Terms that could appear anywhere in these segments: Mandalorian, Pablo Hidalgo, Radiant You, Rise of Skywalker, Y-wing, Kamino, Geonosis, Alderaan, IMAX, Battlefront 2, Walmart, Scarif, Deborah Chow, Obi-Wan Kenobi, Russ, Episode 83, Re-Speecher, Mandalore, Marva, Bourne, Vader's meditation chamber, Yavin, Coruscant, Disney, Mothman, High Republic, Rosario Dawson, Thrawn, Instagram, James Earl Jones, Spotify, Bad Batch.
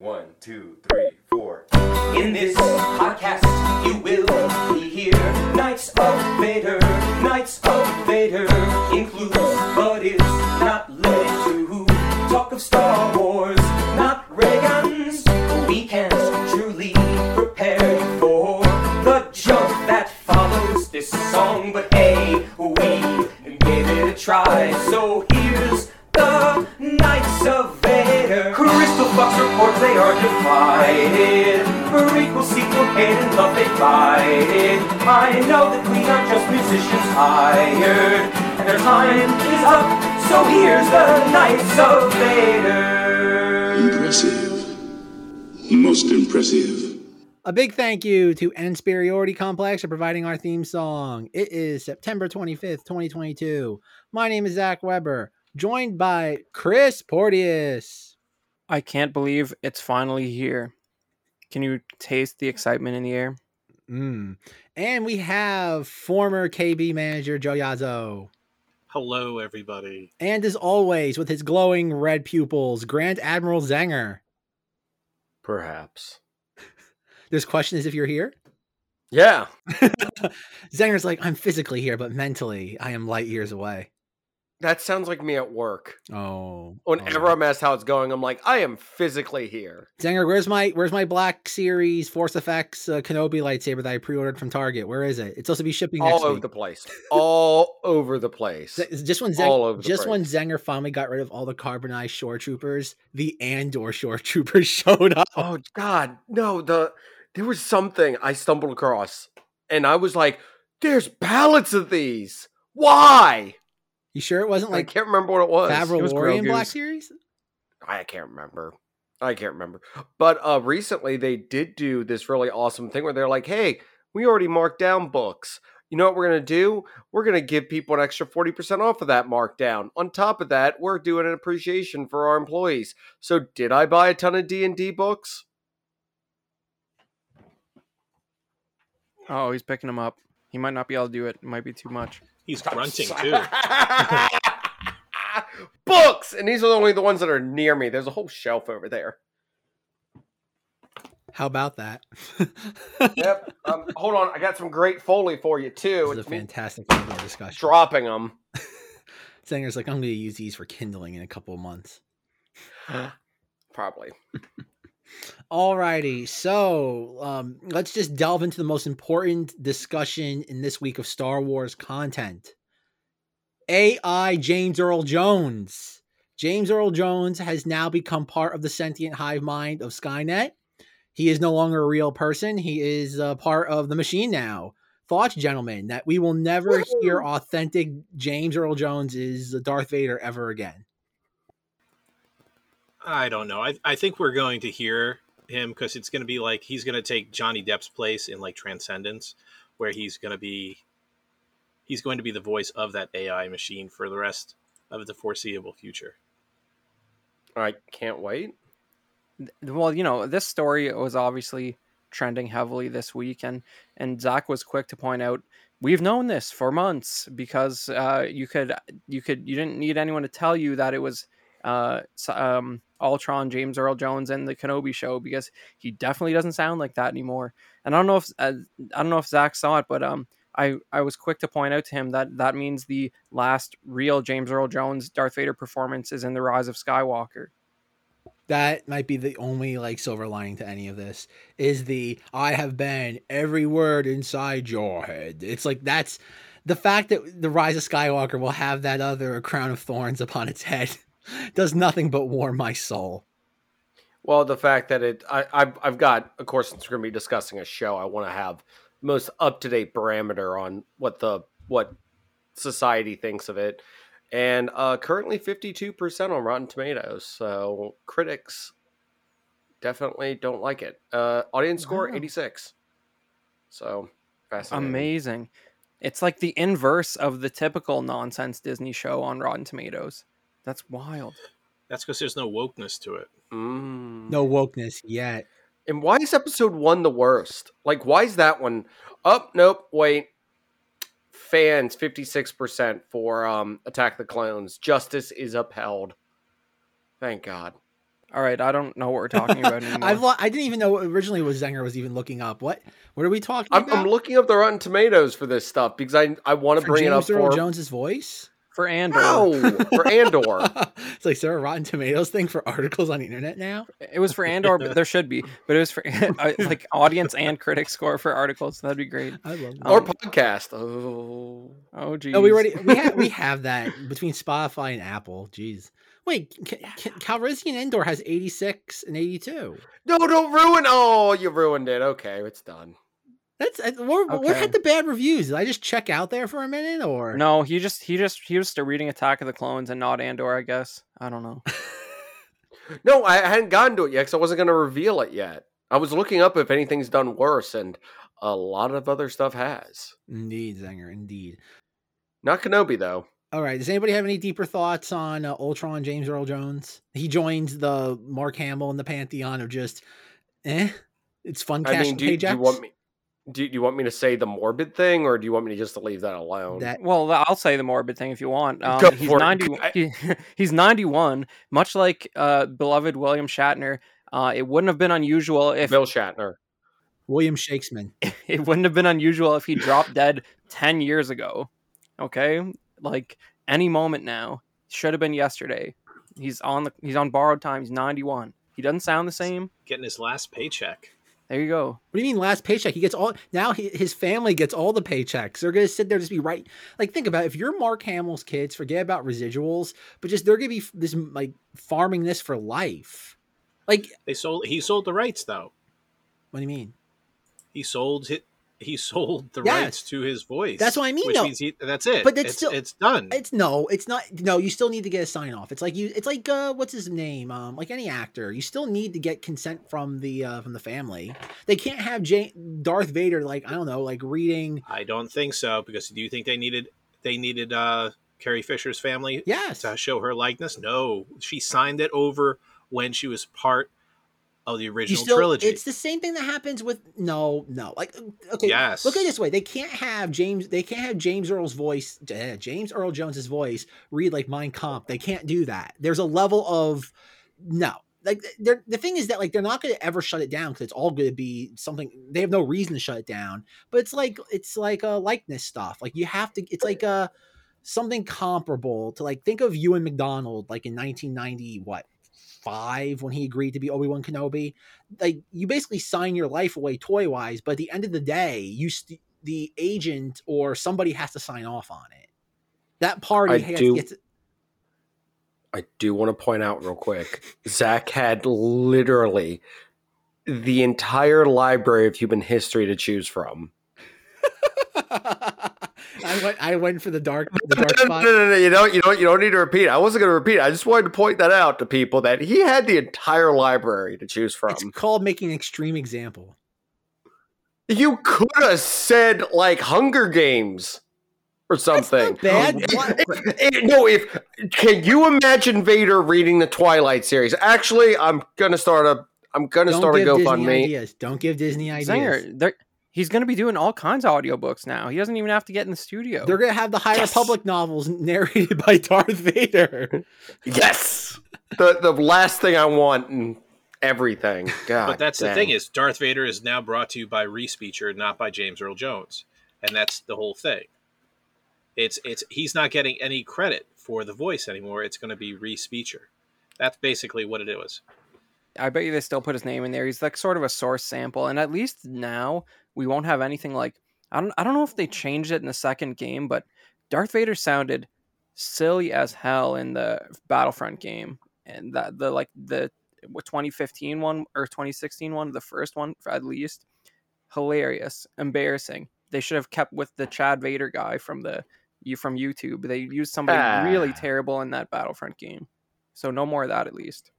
One, two, three, four. In this podcast, you will be here. Knights of Vader, Knights of Vader includes, but is not limited to, talk of Star Wars, not Reagan's. We can truly prepare you for the jump that follows this song, but hey, we gave it a try. So here's the Knights of Vader. Crystal Fox reports they are divided. For equal, sequel, hate, and love they fighted. I know that we are just musicians hired, and their time is up. So here's the Knights of Vader. Impressive. Most impressive. A big thank you to Inferiority Complex for providing our theme song. It is September 25th, 2022. My name is Zach Weber, joined by Chris Porteous. I can't believe it's finally here. Can you taste the excitement in the air? And we have former KB manager Joe Yazzo. Hello, everybody. And as always, with his glowing red pupils, Grand Admiral Zenger. Perhaps. This question is if you're here? Yeah. Zenger's like, I'm physically here, but mentally, I am light years away. That sounds like me at work. Whenever I'm asked how it's going, I'm like, I am physically here. Zenger, where's my Black Series Force FX Kenobi lightsaber that I pre-ordered from Target? Where is it? It's supposed to be shipping next week. All over the place. All over the place. Just when Zenger finally got rid of all the carbonized shore troopers, the Andor shore troopers showed up. Oh God, no! There was something I stumbled across, and I was like, "There's pallets of these. Why?" You sure it wasn't like... I can't remember what it was. Mandalorian Black Series? I can't remember. But recently they did do this really awesome thing where they're like, hey, we already marked down books. You know what we're going to do? We're going to give people an extra 40% off of that markdown. On top of that, we're doing an appreciation for our employees. So did I buy a ton of D&D books? Oh, he's picking them up. He might not be able to do it. It might be too much. He's grunting, too. Books! And these are only the ones that are near me. There's a whole shelf over there. How about that? Yep. Hold on. I got some great Foley for you, too. This is a fantastic discussion. Dropping them. Zenger's like, I'm going to use these for kindling in a couple of months. Probably. Alrighty, so let's just delve into the most important discussion in this week of Star Wars content. AI James Earl Jones. James Earl Jones has now become part of the sentient hive mind of Skynet. He is no longer a real person. He is a part of the machine now. Thoughts, gentlemen, that we will never hear authentic James Earl Jones is Darth Vader ever again. I don't know. I think we're going to hear him because it's going to be like he's going to take Johnny Depp's place in like Transcendence, where he's going to be the voice of that AI machine for the rest of the foreseeable future. I can't wait. Well, you know, this story was obviously trending heavily this week, and Zach was quick to point out we've known this for months because you didn't need anyone to tell you that it was Ultron, James Earl Jones, and the Kenobi show, because he definitely doesn't sound like that anymore. And I don't know if Zach saw it, but I was quick to point out to him that means the last real James Earl Jones Darth Vader performance is in The Rise of Skywalker. That might be the only like silver lining to any of this is I have been every word inside your head. It's like that's the fact that The Rise of Skywalker will have that other crown of thorns upon its head. Does nothing but warm my soul. Well, the fact that I've got, of course, since we're going to be discussing a show, I want to have most up-to-date parameter on what society thinks of it. And currently 52% on Rotten Tomatoes. So critics definitely don't like it. Audience score, 86. So fascinating. Amazing. It's like the inverse of the typical nonsense Disney show on Rotten Tomatoes. That's wild. That's because there's no wokeness to it. No wokeness yet. And why is episode 1 the worst? Like, why is that one? Oh, nope, wait. Fans, 56% for Attack of the Clones. Justice is upheld. Thank God. All right, I don't know what we're talking about anymore. I didn't even know originally what Zenger was even looking up. What are we talking about? I'm looking up the Rotten Tomatoes for this stuff because I want to bring it up for James Earl Jones's voice. For Andor. No, for Andor. It's like, is there a Rotten Tomatoes thing for articles on the internet now? It was for Andor, but there should be. But it was for like audience and critic score for articles. That'd be great. I love that. Or podcast. Oh, geez. Oh, we have that between Spotify and Apple. Jeez. Wait, Calrissian Andor has 86 and 82. No, don't ruin. Oh, you ruined it. Okay, it's done. What had the bad reviews? Did I just check out there for a minute, or no? He was still reading Attack of the Clones and not Andor, I guess. I don't know. No, I hadn't gotten to it yet because I wasn't going to reveal it yet. I was looking up if anything's done worse, and a lot of other stuff has. Indeed, Zenger. Indeed. Not Kenobi though. All right. Does anybody have any deeper thoughts on Ultron? James Earl Jones. He joins the Mark Hamill in the pantheon of just, it's fun. Do you want me to say the morbid thing, or do you want me to just leave that alone? Well, I'll say the morbid thing if you want. He's 91, much like beloved William Shatner. It wouldn't have been unusual if William Shakespeare. It wouldn't have been unusual if he dropped dead 10 years ago. Okay, like any moment now, should have been yesterday. He's on borrowed time. He's 91. He doesn't sound the same. Getting his last paycheck. There you go. What do you mean last paycheck? He gets all now. His family gets all the paychecks. They're gonna sit there and just be right. Like think about it. If you're Mark Hamill's kids, forget about residuals, but just they're gonna be this like farming this for life. Like he sold the rights though. What do you mean? He sold the rights to his voice. That's what I mean. Which means that's it. But it's done. No, you still need to get a sign off. It's like what's his name? Like any actor, you still need to get consent from the family. They can't have Darth Vader reading. I don't think so, because do you think they needed Carrie Fisher's family? Yes. To show her likeness? No, she signed it over when she was part of the original trilogy. It's the same thing that happens with no. Like okay, yes. Look at it this way. They can't have James Earl's voice, James Earl Jones's voice read like Mein Kampf. They can't do that. There's a level of no. Like the thing is that like they're not going to ever shut it down because it's all going to be something. They have no reason to shut it down. But it's like likeness stuff. Like you have to. It's like something comparable to like think of Ewan McDonald like in 1990 5 when he agreed to be Obi-Wan Kenobi. Like you basically sign your life away toy wise, but at the end of the day the agent or somebody has to sign off on it. That party I do want to point out real quick, Zach had literally the entire library of human history to choose from. I went for the dark spot. No, you don't need to repeat. I wasn't going to repeat it. I just wanted to point that out to people that he had the entire library to choose from. It's called making an extreme example. You could have said like Hunger Games or something. That's not bad. Can you imagine Vader reading the Twilight series? Actually, I'm going to start a GoFundMe. Don't give Disney ideas. Zenger, he's going to be doing all kinds of audiobooks now. He doesn't even have to get in the studio. They're going to have the High Republic novels narrated by Darth Vader. Yes. The last thing I want in everything. God but that's dang. The thing is, Darth Vader is now brought to you by Re-Speecher, not by James Earl Jones. And that's the whole thing. He's not getting any credit for the voice anymore. It's going to be Re-Speecher. That's basically what it was. I bet you they still put his name in there. He's like sort of a source sample. And at least now we won't have anything like, I don't know if they changed it in the second game, but Darth Vader sounded silly as hell in the Battlefront game. And that the 2015 one or 2016 one, the first one at least, hilarious, embarrassing. They should have kept with the Chad Vader guy from YouTube. They used somebody really terrible in that Battlefront game. So no more of that at least.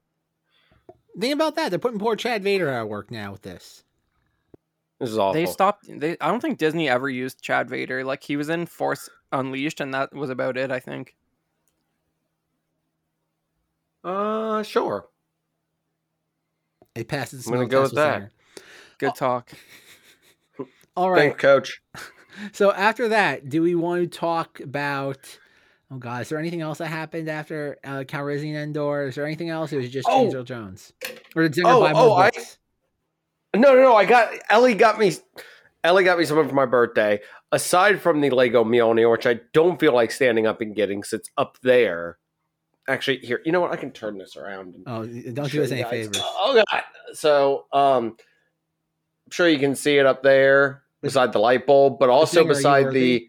Think about that. They're putting poor Chad Vader out of work now with this. This is awful. I don't think Disney ever used Chad Vader. Like he was in Force Unleashed, and that was about it. I think. Sure. It passes. I'm gonna go with that. Center. Good talk. All right, thanks, Coach. So after that, do we want to talk about Oh God! Is there anything else that happened after Calrissian Andor? Is there anything else? It was just James Earl Jones, or did Zinger buy more books? No! Ellie got me something for my birthday. Aside from the Lego Mjolnir, which I don't feel like standing up and getting, because it's up there. Actually, here, you know what? I can turn this around. Oh, don't do us any favors. Oh God! So, I'm sure you can see it up there, beside the light bulb, but also beside the.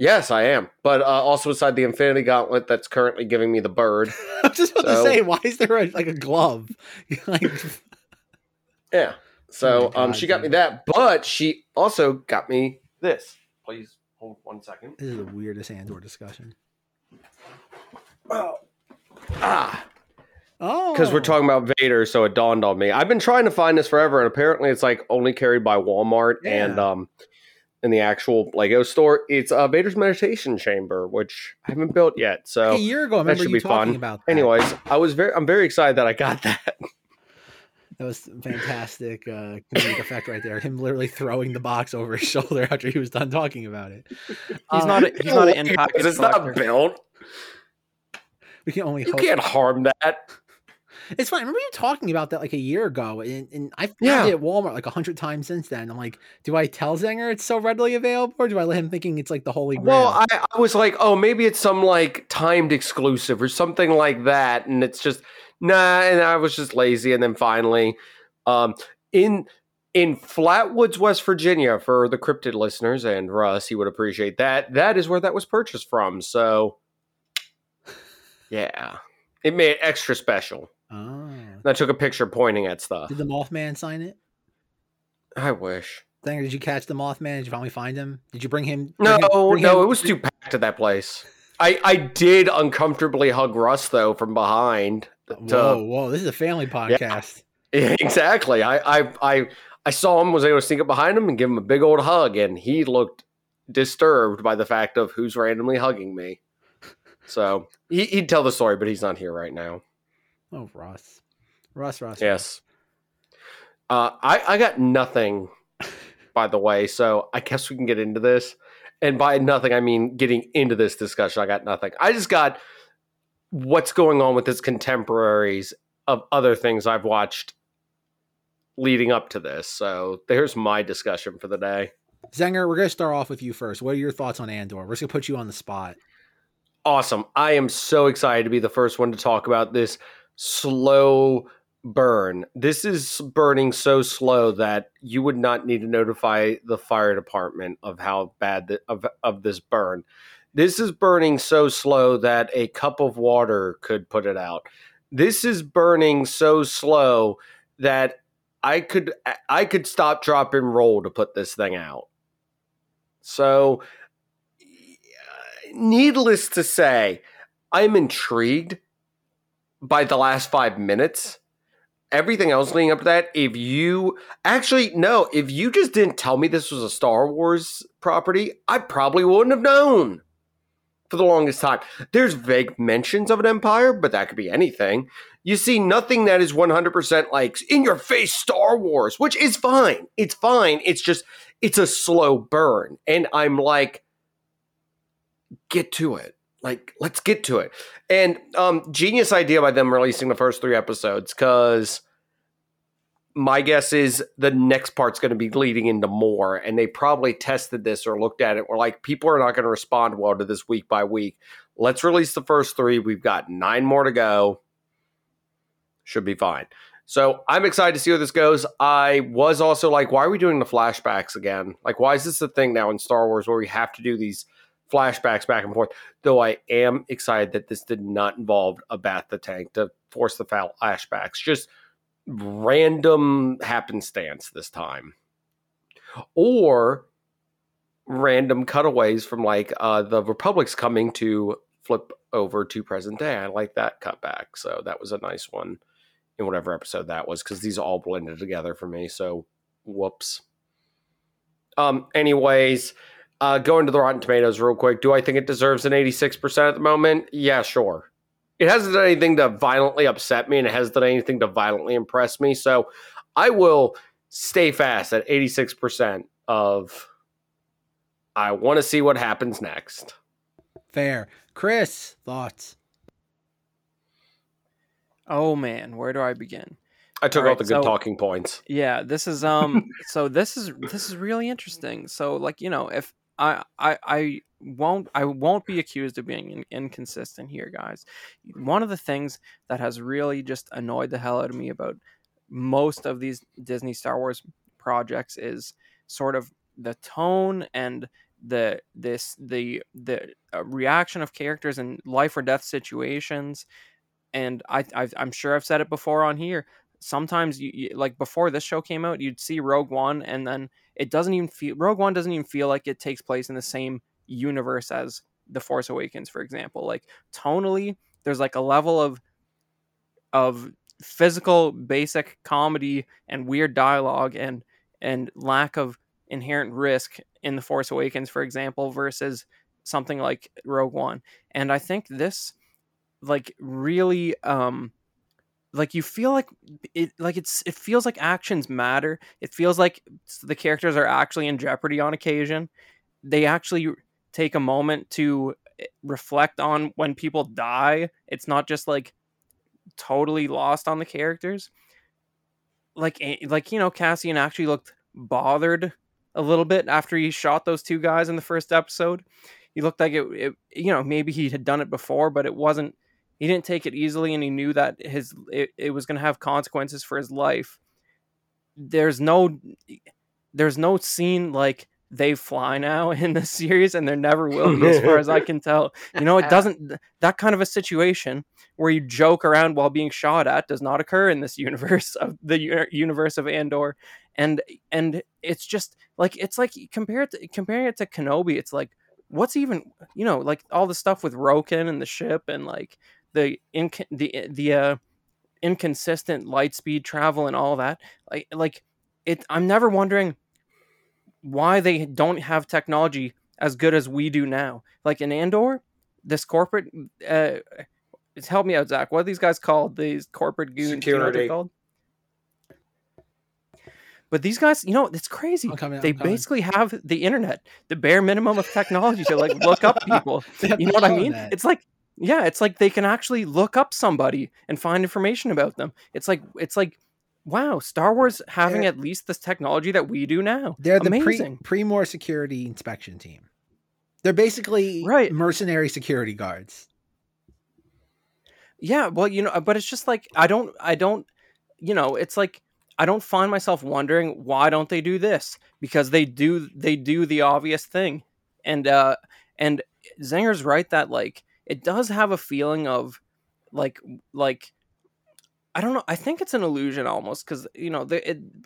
Yes, I am. But also beside the Infinity Gauntlet that's currently giving me the bird. I was just about to say, why is there a glove? Yeah. So she got me that, but she also got me this. Please hold 1 second. This is the weirdest Andor discussion. Because we're talking about Vader, so it dawned on me. I've been trying to find this forever, and apparently it's only carried by Walmart and... in the actual Lego store, it's Vader's meditation chamber, which I haven't built yet. So a year ago, I remember you talking about that. Anyways, I'm very excited that I got that. That was fantastic comedic effect right there. Him literally throwing the box over his shoulder after he was done talking about it. He's not an in pocket. It's not built. We can only. You can't harm that. It's fine. I remember you talking about that a year ago, and I've found it at Walmart 100 times since then. I'm like, do I tell Zenger it's so readily available, or do I let him thinking it's the holy grail? Well, I was like, oh, maybe it's some timed exclusive or something like that, and it's just nah. And I was just lazy, and then finally, in Flatwoods, West Virginia, for the cryptid listeners and Russ, he would appreciate that. That is where that was purchased from. So, yeah, it made it extra special. Oh. I took a picture pointing at stuff. Did the Mothman sign it? I wish. Thanger, did you catch the Mothman? Did you finally find him? Did you bring him? No, it was too packed at that place. I did uncomfortably hug Russ, though, from behind. Whoa, this is a family podcast. Yeah, exactly. I saw him, was able to sneak up behind him and give him a big old hug, and he looked disturbed by the fact of who's randomly hugging me. So he'd tell the story, but he's not here right now. Oh, Ross. Yes. I got nothing, by the way, so I guess we can get into this. And by nothing, I mean getting into this discussion. I got nothing. I just got what's going on with his contemporaries of other things I've watched leading up to this. So there's my discussion for the day. Zenger, we're going to start off with you first. What are your thoughts on Andor? We're just going to put you on the spot. Awesome. I am so excited to be the first one to talk about this slow burn. This is burning so slow that you would not need to notify the fire department of how bad of this burn. This is burning so slow that a cup of water could put it out. This is burning so slow that I could stop, drop, and roll to put this thing out. So, needless to say, I'm intrigued by the last 5 minutes. Everything else leading up to that, if you just didn't tell me this was a Star Wars property, I probably wouldn't have known for the longest time. There's vague mentions of an empire, but that could be anything. You see nothing that is 100% in your face Star Wars, which is fine. It's fine. It's just, it's a slow burn. And I'm like, get to it. Let's get to it. And genius idea by them releasing the first 3 episodes, because my guess is the next part's going to be leading into more. And they probably tested this or looked at it. We're like, people are not going to respond well to this week by week. Let's release the first 3. We've got 9 more to go. Should be fine. So I'm excited to see where this goes. I was also like, why are we doing the flashbacks again? Why is this a thing now in Star Wars where we have to do these flashbacks back and forth? Though I am excited that this did not involve a bath the tank to force the flashbacks. Just random happenstance this time. Or random cutaways from the Republic's coming to flip over to present day. I like that cutback. So that was a nice one in whatever episode that was, because these all blended together for me. So whoops. Anyways... going to the Rotten Tomatoes real quick. Do I think it deserves an 86% at the moment? Yeah, sure. It hasn't done anything to violently upset me, and it hasn't done anything to violently impress me. So I will stay fast at 86% of I want to see what happens next. fair. Chris, thoughts? Oh man, where do I begin? I took out the good talking points. Yeah, this is so this is really interesting. So like, you know, if I won't be accused of being inconsistent here, guys. One of the things that has really just annoyed the hell out of me about most of these Disney Star Wars projects is sort of the tone and the reaction of characters in life or death situations. And I'm sure I've said it before on here. Sometimes you like before this show came out, you'd see Rogue One, and then Rogue One doesn't even feel like it takes place in the same universe as The Force Awakens, for example. Like tonally, there's like a level of physical basic comedy and weird dialogue and lack of inherent risk in The Force Awakens, for example, versus something like Rogue One. And I think this like really like you feel like it like it feels like actions matter. It feels like the characters are actually in jeopardy on occasion. They actually take a moment to reflect on when people die. It's not just like totally lost on the characters. Like you know, Cassian actually looked bothered a little bit after he shot those two guys in the first episode. He looked like it you know, maybe he had done it before, but it wasn't. He didn't take it easily, and he knew that it was going to have consequences for his life. There's no scene like they fly now in this series, and there never will be, as far as I can tell. You know, it doesn't. That kind of a situation where you joke around while being shot at does not occur in this universe of the universe of Andor, and it's just like comparing it to Kenobi, it's like what's even, you know, like all the stuff with Roken and the ship and like the inconsistent light speed travel and all that. Like it, I'm never wondering why they don't have technology as good as we do now. Like in Andor, this corporate, help me out, Zach. What are these guys called? These corporate goons? Security. You know what they're called? But these guys, you know, it's crazy. They basically have the internet, the bare minimum of technology to like look up people. You know what I mean? It's like, yeah, it's like they can actually look up somebody and find information about them. It's like, wow, Star Wars having at least this technology that we do now. They're the pre-more security inspection team. They're basically mercenary security guards. Yeah, well, you know, but it's just like I don't, you know, it's like. I don't find myself wondering why don't they do this, because they do the obvious thing. And Zenger's right that like it does have a feeling of like I don't know, I think it's an illusion almost, because you know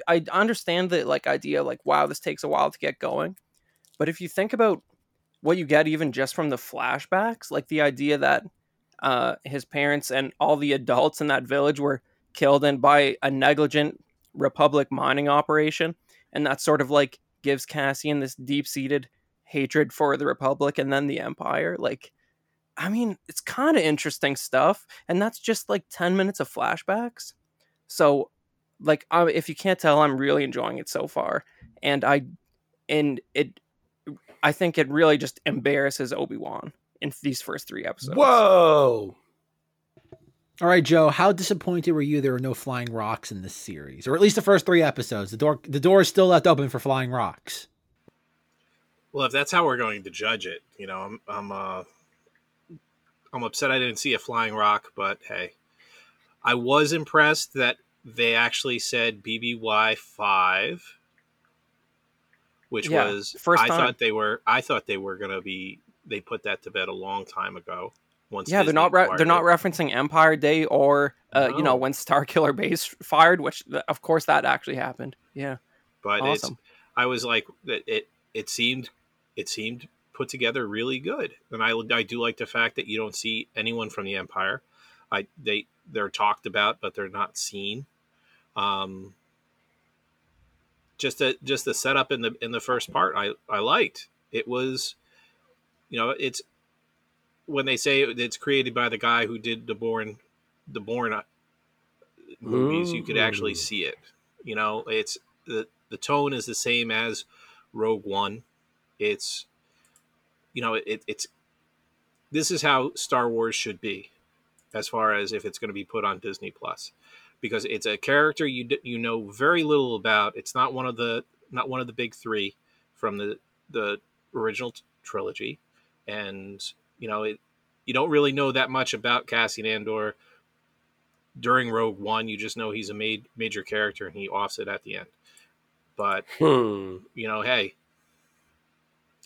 I understand the like idea like wow, this takes a while to get going, but if you think about what you get even just from the flashbacks, like the idea that his parents and all the adults in that village were killed and by a negligent Republic mining operation, and that sort of like gives Cassian this deep-seated hatred for the Republic and then the Empire. Like, I mean, it's kind of interesting stuff, and that's just like 10 minutes of flashbacks. So like if you can't tell, I'm really enjoying it so far, and I think it really just embarrasses Obi-Wan in these first three episodes. Whoa. All right, Joe, how disappointed were you there were no flying rocks in this series? Or at least the first three episodes. The door is still left open for flying rocks. Well, if that's how we're going to judge it, you know, I'm upset I didn't see a flying rock, but hey. I was impressed that they actually said BBY5, which was first time. I thought they were going to be, they put that to bed a long time ago. Yeah, they're not referencing Empire Day or no. You know, when Starkiller Base fired, which of course that actually happened. Yeah, but awesome. I was like, it seemed put together really good, and I do like the fact that you don't see anyone from the Empire. They're talked about, but they're not seen. Just the setup in the first part, I liked. It was, you know, it's. When they say it's created by the guy who did the Bourne movies, you could actually see it. You know, it's the tone is the same as Rogue One. It's, you know, it's this is how Star Wars should be, as far as if it's going to be put on Disney Plus, because it's a character you know very little about. It's not one of the big three from the original trilogy, and you know it. You don't really know that much about Cassian Andor during Rogue One. You just know he's a major character and he offs it at the end. But you know, hey,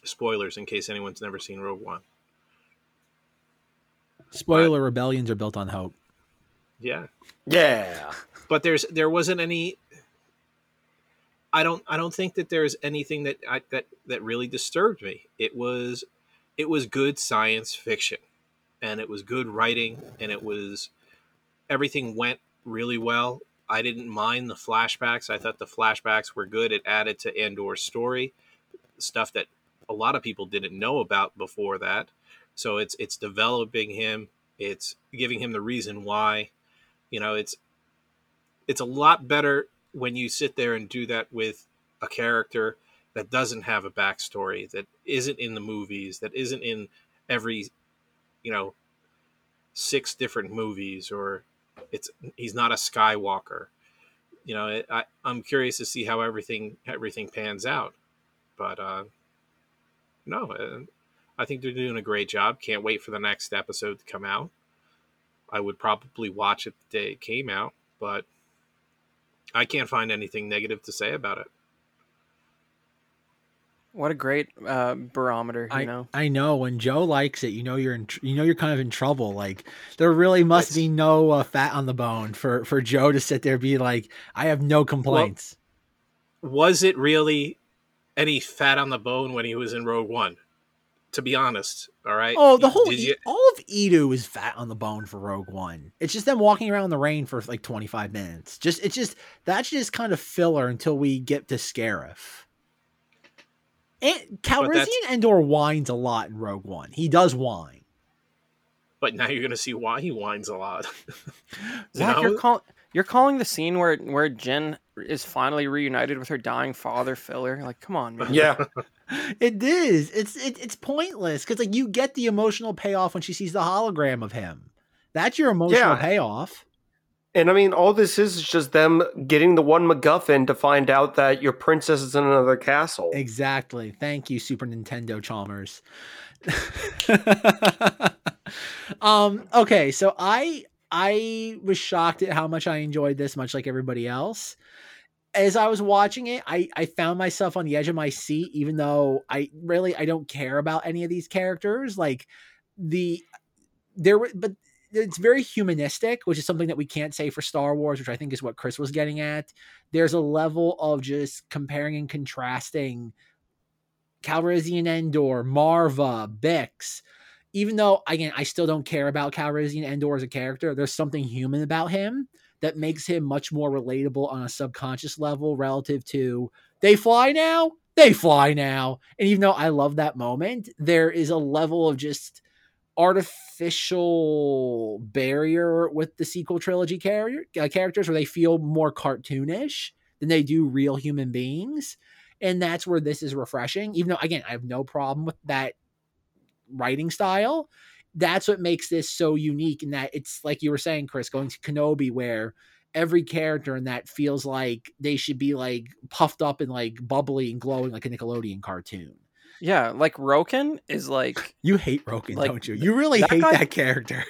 spoilers in case anyone's never seen Rogue One. Spoiler: rebellions are built on hope. Yeah. But there wasn't any. I don't think that there's anything that really disturbed me. It was good science fiction, and it was good writing, and it was everything went really well. I didn't mind the flashbacks. I thought the flashbacks were good. It added to Andor's story, stuff that a lot of people didn't know about before that. So it's developing him. It's giving him the reason why. You know, it's a lot better when you sit there and do that with a character that doesn't have a backstory, that isn't in the movies, that isn't in every, you know, 6 different movies, or he's not a Skywalker. You know, I'm curious to see how everything pans out. But I think they're doing a great job. Can't wait for the next episode to come out. I would probably watch it the day it came out, but I can't find anything negative to say about it. What a great barometer, you know. I know when Joe likes it, you know you're kind of in trouble. Like there really must be no fat on the bone for Joe to sit there and be like, I have no complaints. Well, was it really any fat on the bone when he was in Rogue One? To be honest, all right. Oh, all of Edo is fat on the bone for Rogue One. It's just them walking around in the rain for like 25 minutes. That's just kind of filler until we get to Scarif. And Calrissian Andor whines a lot in Rogue One. He does whine, but now you're gonna see why he whines a lot. You're calling the scene where Jen is finally reunited with her dying father filler. Like, come on, man. Yeah. It is. It's pointless because like you get the emotional payoff when she sees the hologram of him. That's your emotional payoff. And I mean, all this is just them getting the one MacGuffin to find out that your princess is in another castle. Exactly. Thank you, Super Nintendo Chalmers. Okay, so I was shocked at how much I enjoyed this, much like everybody else. As I was watching it, I found myself on the edge of my seat, even though I don't care about any of these characters. Like but it's very humanistic, which is something that we can't say for Star Wars, which I think is what Chris was getting at. There's a level of just comparing and contrasting Calrissian Andor, Marva, Bix. Even though, again, I still don't care about Calrissian Andor as a character, there's something human about him that makes him much more relatable on a subconscious level relative to they fly now. And even though I love that moment, there is a level of just artificial barrier with the sequel trilogy characters where they feel more cartoonish than they do real human beings. And that's where this is refreshing. Even though, again, I have no problem with that writing style. That's what makes this so unique, in that it's like you were saying, Chris, going to Kenobi, where every character in that feels like they should be like puffed up and like bubbly and glowing like a Nickelodeon cartoon. Yeah, like Roken is like... You hate Roken, like, don't you? You really hate that character.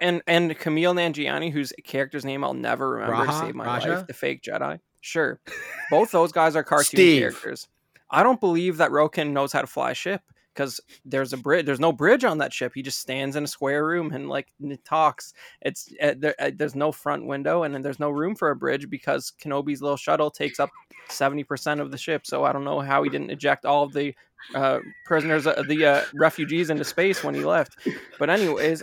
And Camille Nanjiani, whose character's name I'll never remember to save my life, the fake Jedi. Sure. Both those guys are cartoon characters. I don't believe that Roken knows how to fly a ship, because there's a bridge. There's no bridge on that ship. He just stands in a square room and like talks. It's there's no front window, and then there's no room for a bridge because Kenobi's little shuttle takes up 70% of the ship. So I don't know how he didn't eject all of the prisoners, the refugees into space when he left. But anyways,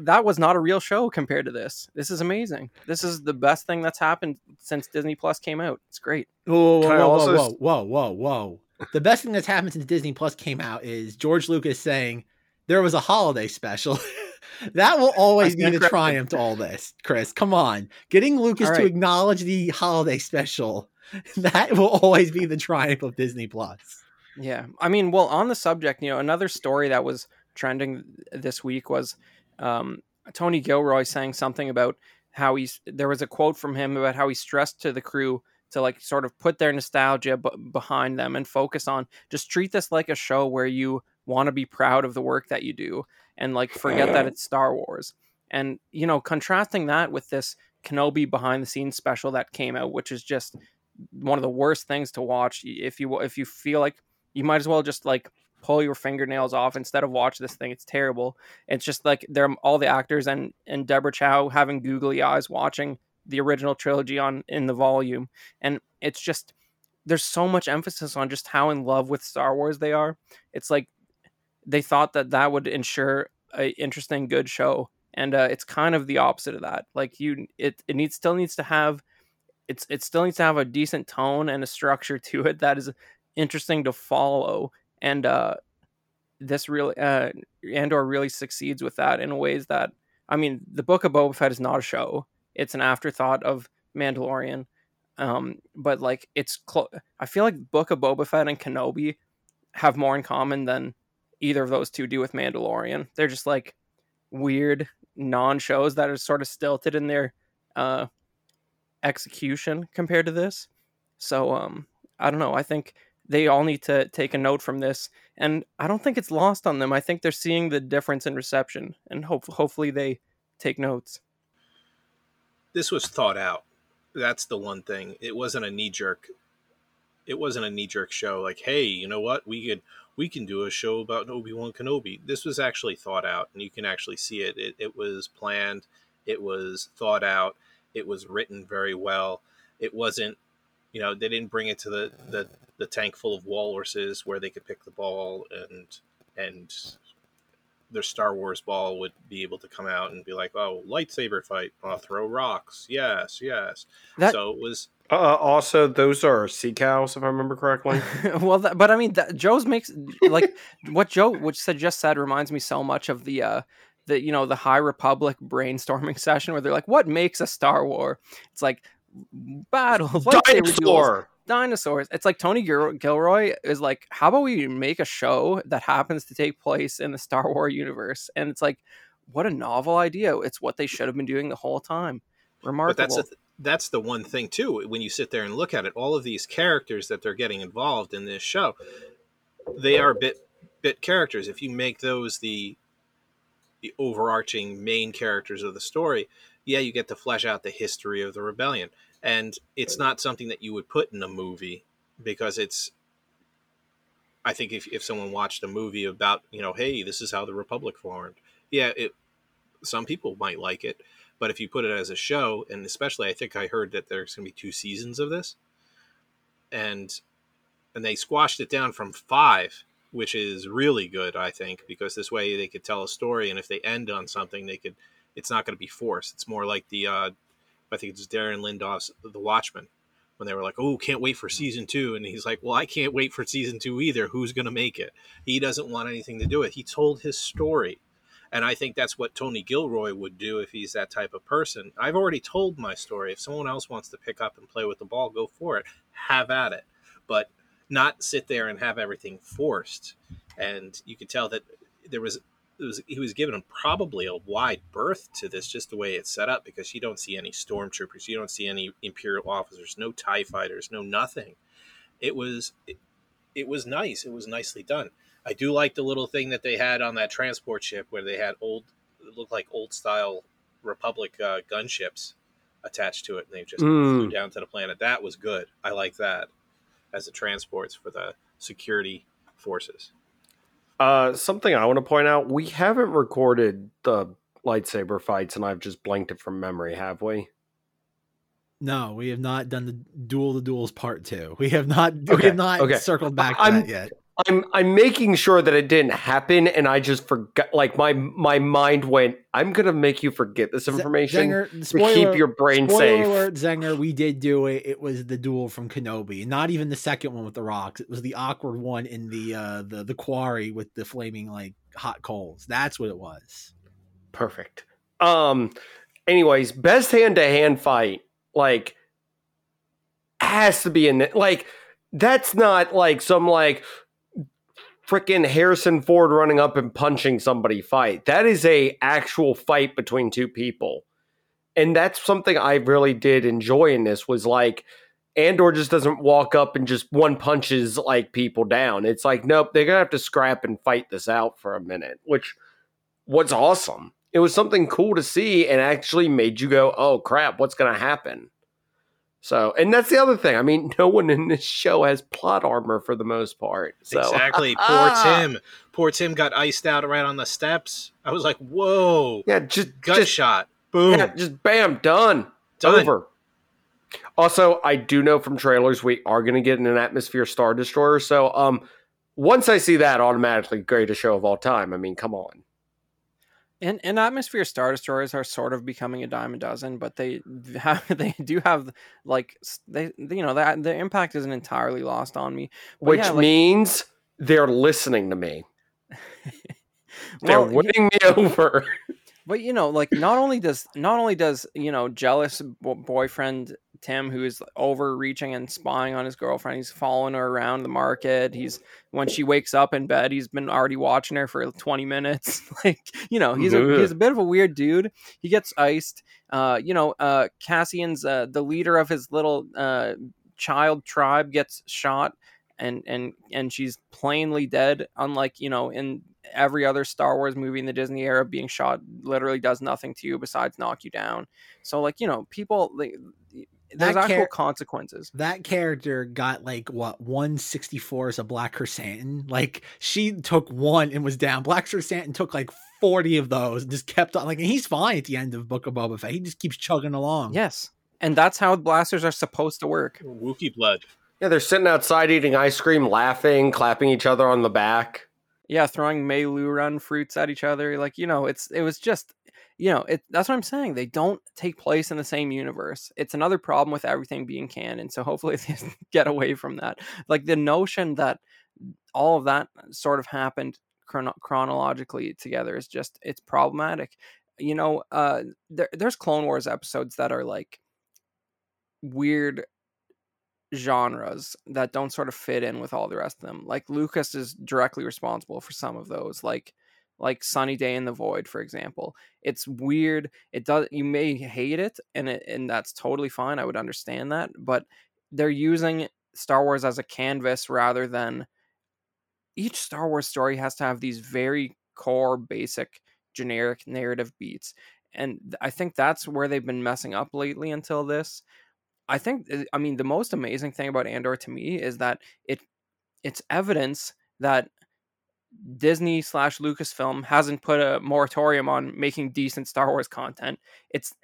that was not a real show compared to this. This is amazing. This is the best thing that's happened since Disney Plus came out. It's great. Whoa. The best thing that's happened since Disney Plus came out is George Lucas saying there was a holiday special. That will always be the triumph to all this, Chris. Come on. Getting Lucas to acknowledge the holiday special, that will always be the triumph of Disney Plus. Yeah. I mean, well, on the subject, you know, another story that was trending this week was Tony Gilroy saying something about how there was a quote from him about how he stressed to the crew to like sort of put their nostalgia behind them and focus on just treat this like a show where you want to be proud of the work that you do and like forget that it's Star Wars. And, you know, contrasting that with this Kenobi behind the scenes special that came out, which is just one of the worst things to watch. If you feel like you might as well just like pull your fingernails off instead of watch this thing, it's terrible. It's just like they're all the actors and Deborah Chow having googly eyes watching the original trilogy in the volume. And it's just, there's so much emphasis on just how in love with Star Wars they are. It's like they thought that would ensure a interesting, good show. And it's kind of the opposite of that. Like it still needs to have a decent tone and a structure to it that is interesting to follow. And this really Andor really succeeds with that in ways that, I mean, the Book of Boba Fett is not a show; it's an afterthought of Mandalorian. But like I feel like Book of Boba Fett and Kenobi have more in common than either of those two do with Mandalorian. They're just like weird non-shows that are sort of stilted in their execution compared to this. So I don't know. I think they all need to take a note from this, and I don't think it's lost on them. I think they're seeing the difference in reception, and hopefully they take notes. This was thought out. That's the one thing. It wasn't a knee-jerk show. Like, hey, you know what? We can do a show about Obi-Wan Kenobi. This was actually thought out, and you can actually see it. It was planned. It was thought out. It was written very well. It wasn't, you know, they didn't bring it to the tank full of walruses where they could pick the ball and their Star Wars ball would be able to come out and be like, oh, lightsaber fight, oh, throw rocks. Yes, yes. So it was... also, those are sea cows, if I remember correctly. Well, but I mean, Joe's makes like what Joe just said reminds me so much of the High Republic brainstorming session where they're like, "What makes a Star War?" It's like battles, dinosaurs. It's like Tony Gilroy is like, "How about we make a show that happens to take place in the Star Wars universe?" And it's like, what a novel idea! It's what they should have been doing the whole time. Remarkable. But that's the one thing, too, when you sit there and look at it, all of these characters that they're getting involved in this show, they are bit characters. If you make those the overarching main characters of the story, yeah, you get to flesh out the history of the rebellion. And it's not something that you would put in a movie because it's, I think if someone watched a movie about, you know, hey, this is how the Republic formed. Yeah, some people might like it. But if you put it as a show, and especially I think I heard that there's going to be 2 seasons of this, and they squashed it down from 5, which is really good, I think, because this way they could tell a story, and if they end on something, it's not going to be forced. It's more like the, I think it's Darren Lindau's The Watchmen, when they were like, oh, can't wait for season 2, and he's like, well, I can't wait for season 2 either. Who's going to make it? He doesn't want anything to do with it. He told his story. And I think that's what Tony Gilroy would do if he's that type of person. I've already told my story. If someone else wants to pick up and play with the ball, go for it. Have at it. But not sit there and have everything forced. And you could tell that he was given probably a wide berth to this, just the way it's set up, because you don't see any stormtroopers. You don't see any Imperial officers, no TIE fighters, no nothing. It was nice. It was nicely done. I do like the little thing that they had on that transport ship where they had old style Republic gunships attached to it, and they just flew down to the planet. That was good. I like that as the transports for the security forces. Something I want to point out: we haven't recorded the lightsaber fights, and I've just blanked it from memory. Have we? No, we have not done the Duel of the Duels Part 2. We have not. Okay. We have not circled back to that yet. I'm making sure that it didn't happen, and I just forgot. Like my mind went, I'm gonna make you forget this information, Zenger, spoiler, to keep your brain safe. Alert, Zenger, we did do it. It was the duel from Kenobi, not even the second one with the rocks. It was the awkward one in the quarry with the flaming like hot coals. That's what it was. Perfect. Anyways, best hand-to-hand fight like has to be in it. Like that's not like some like freaking Harrison Ford running up and punching somebody fight. That is a actual fight between two people. And that's something I really did enjoy in this, was like, Andor just doesn't walk up and just one punches like people down. It's like, nope, they're going to have to scrap and fight this out for a minute, which was awesome. It was something cool to see and actually made you go, oh crap, what's going to happen? So, and that's the other thing. I mean, no one in this show has plot armor for the most part. So. Exactly. Poor Tim. Poor Tim got iced out right on the steps. I was like, whoa. Yeah, just gut shot. Boom. Yeah, just bam, done. Over. Also, I do know from trailers we are going to get in an Atmosphere Star Destroyer. So, once I see that, automatically greatest show of all time. I mean, come on. And Atmosphere Star Destroyers are sort of becoming a dime a dozen, but they do have the impact isn't entirely lost on me. But Which means they're listening to me. They're winning me over. But not only does jealous boyfriend Tim, who is overreaching and spying on his girlfriend, he's following her around the market. He's, when she wakes up in bed, he's been already watching her for 20 minutes. He's a bit of a weird dude. He gets iced. Cassian's the leader of his little child tribe gets shot, and she's plainly dead. Unlike in every other Star Wars movie in the Disney era, being shot literally does nothing to you besides knock you down. So people, there's actual consequences. That character got 164 as a Black Chrysanthemum. She took one and was down. Black Chrysanthemum took 40 of those and just kept on and he's fine at the end of Book of Boba Fett. He just keeps chugging along. Yes. And that's how blasters are supposed to work. Wookiee blood. Yeah. They're sitting outside eating ice cream, laughing, clapping each other on the back. Yeah, throwing Meilu run fruits at each other. That's what I'm saying. They don't take place in the same universe. It's another problem with everything being canon. So hopefully they get away from that. The notion that all of that sort of happened chronologically together is just, it's problematic. There's Clone Wars episodes that are weird genres that don't sort of fit in with all the rest of them. Lucas is directly responsible for some of those, like Sunny Day in the Void, for example. It's weird. You may hate it, and that's totally fine. I would understand that, but they're using Star Wars as a canvas rather than, each Star Wars story has to have these very core, basic, generic narrative beats. And I think that's where they've been messing up lately until this. I mean, the most amazing thing about Andor to me is that it's evidence that Disney / Lucasfilm hasn't put a moratorium on making decent Star Wars content. It's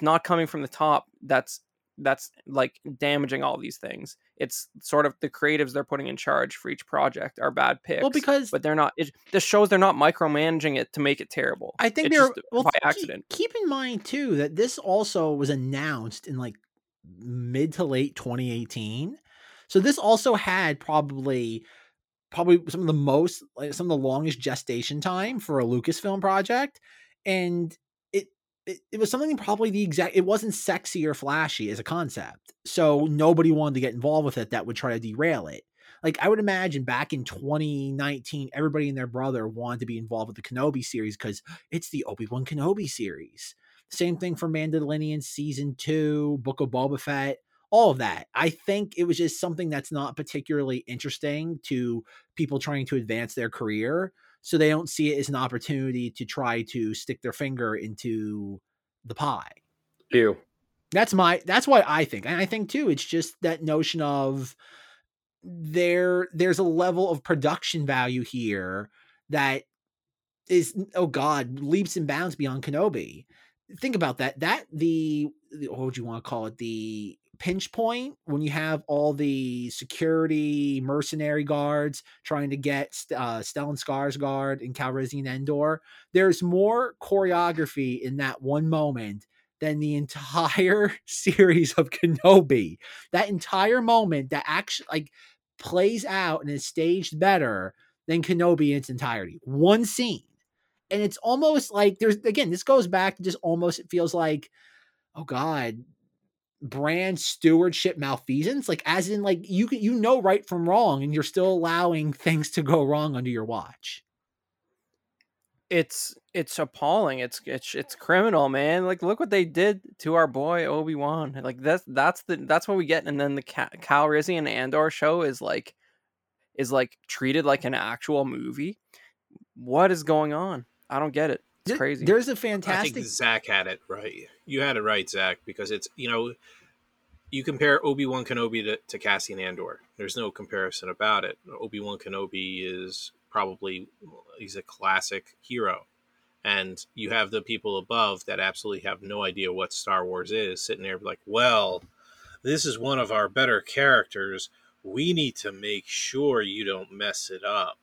not coming from the top. That's damaging all these things. It's sort of the creatives they're putting in charge for each project are bad picks. Well, but they're not. This shows they're not micromanaging it to make it terrible. I think it's by accident. Keep in mind too that this also was announced in mid to late 2018. So this also had probably some of the longest gestation time for a Lucasfilm project. And it was something probably it wasn't sexy or flashy as a concept. So nobody wanted to get involved with it that would try to derail it. I would imagine back in 2019, everybody and their brother wanted to be involved with the Kenobi series because it's the Obi-Wan Kenobi series. Same thing for Mandalorian Season 2, Book of Boba Fett, all of that. I think it was just something that's not particularly interesting to people trying to advance their career. So they don't see it as an opportunity to try to stick their finger into the pie. Ew. That's what I think. And I think too, it's just that notion of there's a level of production value here that is, leaps and bounds beyond Kenobi. Think about that, what would you want to call it? The pinch point when you have all the security mercenary guards trying to get Stellan Skarsgård and Calrissian Endor. There's more choreography in that one moment than the entire series of Kenobi. That entire moment that actually plays out and is staged better than Kenobi in its entirety. One scene. And it's almost this goes back to just almost, it feels like, oh God, brand stewardship malfeasance, like as in like you can, you know, right from wrong, and you're still allowing things to go wrong under your watch. It's appalling. It's criminal, man. Like, look what they did to our boy Obi-Wan. Like that's what we get. And then the Calrissian Andor show is like treated like an actual movie. What is going on? I don't get it. It's crazy. There's a fantastic... I think Zach had it right. You had it right, Zach, because it's, you know, you compare Obi-Wan Kenobi to Cassian Andor. There's no comparison about it. Obi-Wan Kenobi is probably, he's a classic hero. And you have the people above that absolutely have no idea what Star Wars is, sitting there like, well, this is one of our better characters. We need to make sure you don't mess it up.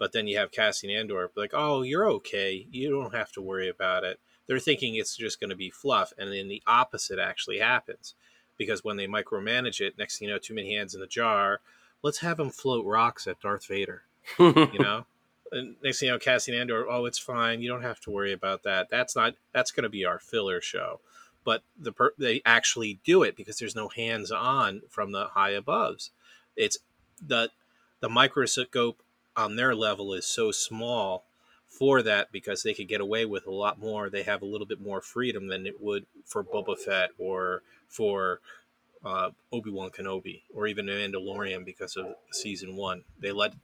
But then you have Cassian Andor like, oh, you're okay. You don't have to worry about it. They're thinking it's just going to be fluff. And then the opposite actually happens. Because when they micromanage it, next thing you know, too many hands in the jar. Let's have him float rocks at Darth Vader. You know? And next thing you know, Cassian Andor, oh, it's fine. You don't have to worry about that. That's going to be our filler show. But they actually do it because there's no hands on from the high aboves. It's the microscope on their level is so small for that, because they could get away with a lot more. They have a little bit more freedom than it would for Boba Fett or for Obi-Wan Kenobi or even Mandalorian because of season one. They let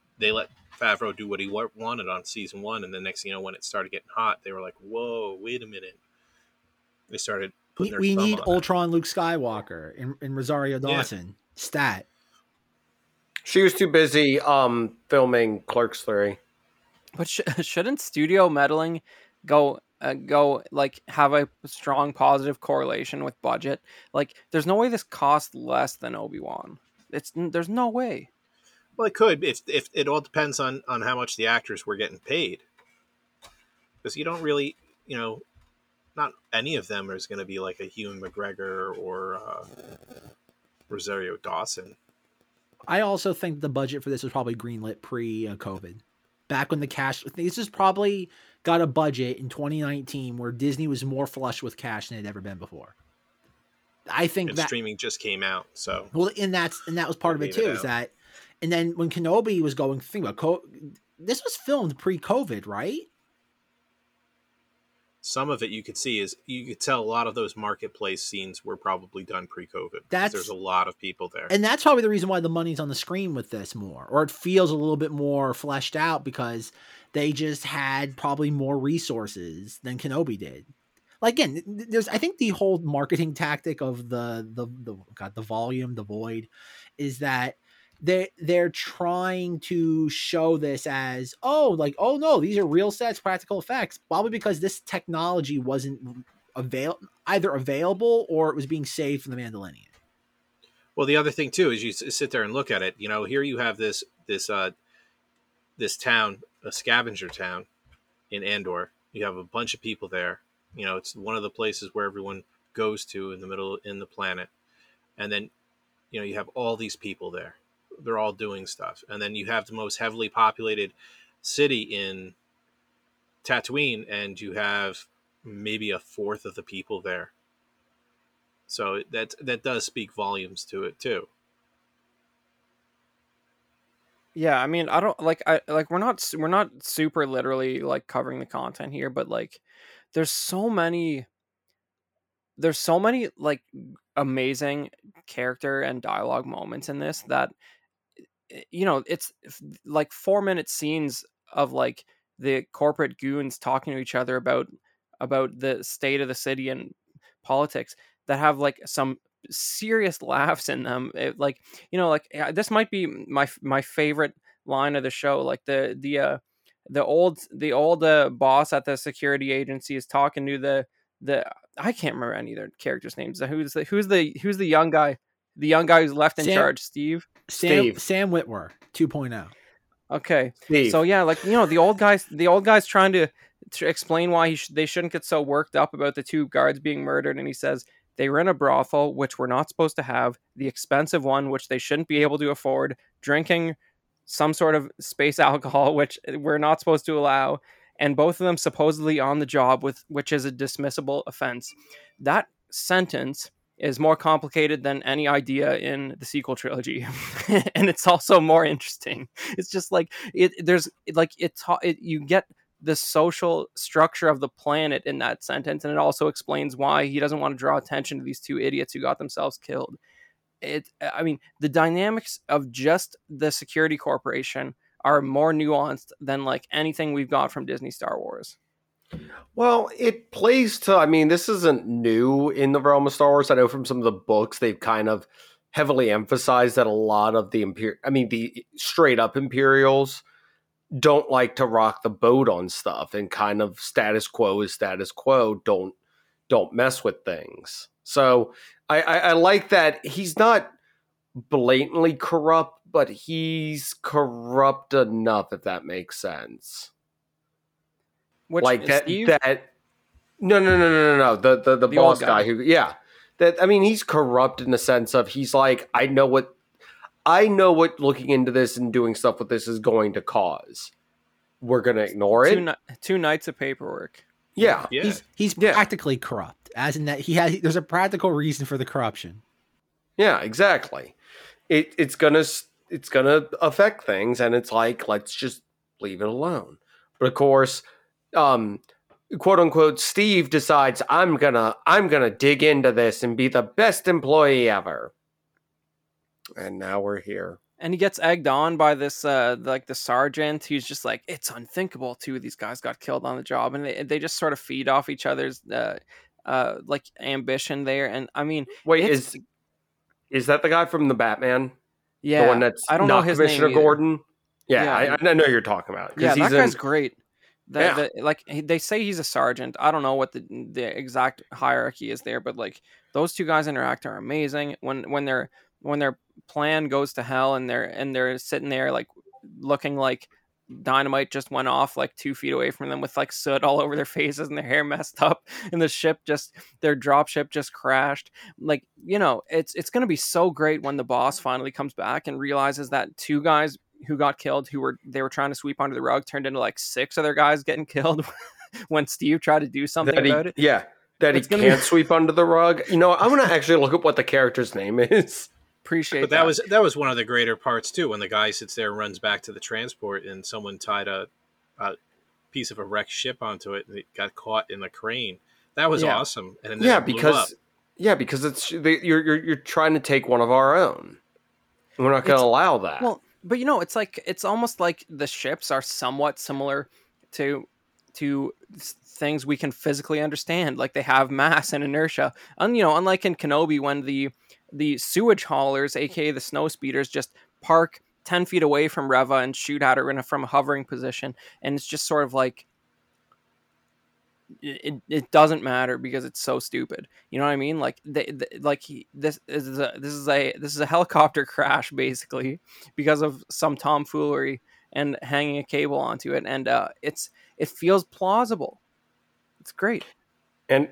Favreau do what he wanted on season one, and the next thing you know, when it started getting hot, they were like, "Whoa, wait a minute!" They started putting their thumb on it. We need Ultron, Luke Skywalker, and Rosario Dawson. Yeah. Stat. She was too busy filming Clerks 3. But shouldn't studio meddling go like have a strong positive correlation with budget? Like, there's no way this cost less than Obi-Wan. There's no way. Well, it could if it all depends on how much the actors were getting paid, because you don't really, you know, not any of them is going to be like a Ewan McGregor or Rosario Dawson. I also think the budget for this was probably greenlit pre-COVID. Back when the cash... This has probably got a budget in 2019 where Disney was more flush with cash than it had ever been before. I think that... streaming just came out, so... Well, and that was part of it, too, is that... And then when Kenobi was going... Think about this was filmed pre-COVID, right? Some of it you could see is you could tell a lot of those marketplace scenes were probably done pre-COVID. There's a lot of people there. And that's probably the reason why the money's on the screen with this more, or it feels a little bit more fleshed out, because they just had probably more resources than Kenobi did. Like, again, there's, I think the whole marketing tactic of the volume, the void, is that they're trying to show this as, oh, like, oh no, these are real sets, practical effects, probably because this technology wasn't available or it was being saved from the Mandalorian. Well, the other thing too is you sit there and look at it. You know, here you have this town, a scavenger town in Andor. You have a bunch of people there. You know, it's one of the places where everyone goes to in the planet, and then, you know, you have all these people there. They're all doing stuff. And then you have the most heavily populated city in Tatooine, and you have maybe a fourth of the people there. So that does speak volumes to it too. Yeah. I mean, we're not super literally like covering the content here, but like there's so many like amazing character and dialogue moments in this that, you know, it's like 4-minute scenes of like the corporate goons talking to each other about the state of the city and politics that have like some serious laughs in them. It, like, you know, like this might be my favorite line of the show. Like the old boss at the security agency is talking to the I can't remember any of their characters' names. Who's the young guy? The young guy who's left in charge, Steve. Sam Witwer 2.0. Okay. Steve. So yeah, like, you know, the old guy's trying to explain why they shouldn't get so worked up about the two guards being murdered, and he says they were in a brothel, which we're not supposed to have, the expensive one, which they shouldn't be able to afford, drinking some sort of space alcohol, which we're not supposed to allow. And both of them supposedly on the job, which is a dismissible offense. That sentence is more complicated than any idea in the sequel trilogy. And it's also more interesting. It's just like you get the social structure of the planet in that sentence. And it also explains why he doesn't want to draw attention to these two idiots who got themselves killed. I mean, the dynamics of just the security corporation are more nuanced than like anything we've got from Disney Star Wars. Well, it plays to, I mean, this isn't new in the realm of Star Wars. I know from some of the books, they've kind of heavily emphasized that a lot of the straight up Imperials don't like to rock the boat on stuff, and kind of status quo is status quo. Don't mess with things. So I like that he's not blatantly corrupt, but he's corrupt enough, if that makes sense. Which, like that, Steve? That no. The boss guy who, yeah, that, I mean, he's corrupt in the sense of he's like, I know what looking into this and doing stuff with this is going to cause. We're going to ignore it. Two nights of paperwork. Yeah. He's practically corrupt, as in that there's a practical reason for the corruption. Yeah, exactly. It's going to affect things, and it's like, let's just leave it alone. But of course, quote unquote, Steve decides I'm gonna dig into this and be the best employee ever. And now we're here. And he gets egged on by this, the sergeant who's just like, it's unthinkable. Two of these guys got killed on the job, and they just sort of feed off each other's, ambition there. And I mean, wait, is that the guy from the Batman? Yeah, the one that's I don't know his Commissioner name. Gordon. Yeah. I know who you're talking about. Yeah, that guy's great. They say he's a sergeant. I don't know what the exact hierarchy is there, but like those two guys interact are amazing. When their plan goes to hell and they're sitting there like looking like dynamite just went off like 2 feet away from them with like soot all over their faces and their hair messed up, and their drop ship just crashed. Like, you know, it's going to be so great when the boss finally comes back and realizes that two guys who got killed, they were trying to sweep under the rug, turned into like six other guys getting killed when Steve tried to do something about it. Yeah. Sweep under the rug. You know, I'm going to actually look up what the character's name is. Appreciate but that was one of the greater parts too, when the guy sits there and runs back to the transport and someone tied a piece of a wrecked ship onto it and it got caught in the crane. That was awesome. And then it blew up. Yeah, because you're trying to take one of our own. We're not going to allow that. Well, but you know, it's like, it's almost like the ships are somewhat similar to things we can physically understand. Like they have mass and inertia, and you know, unlike in Kenobi when the sewage haulers, aka the snow speeders, just park 10 feet away from Reva and shoot at her from a hovering position, and it's just sort of like it doesn't matter because it's so stupid. You know what I mean? Like this is a helicopter crash basically because of some tomfoolery and hanging a cable onto it, and it feels plausible. It's great, and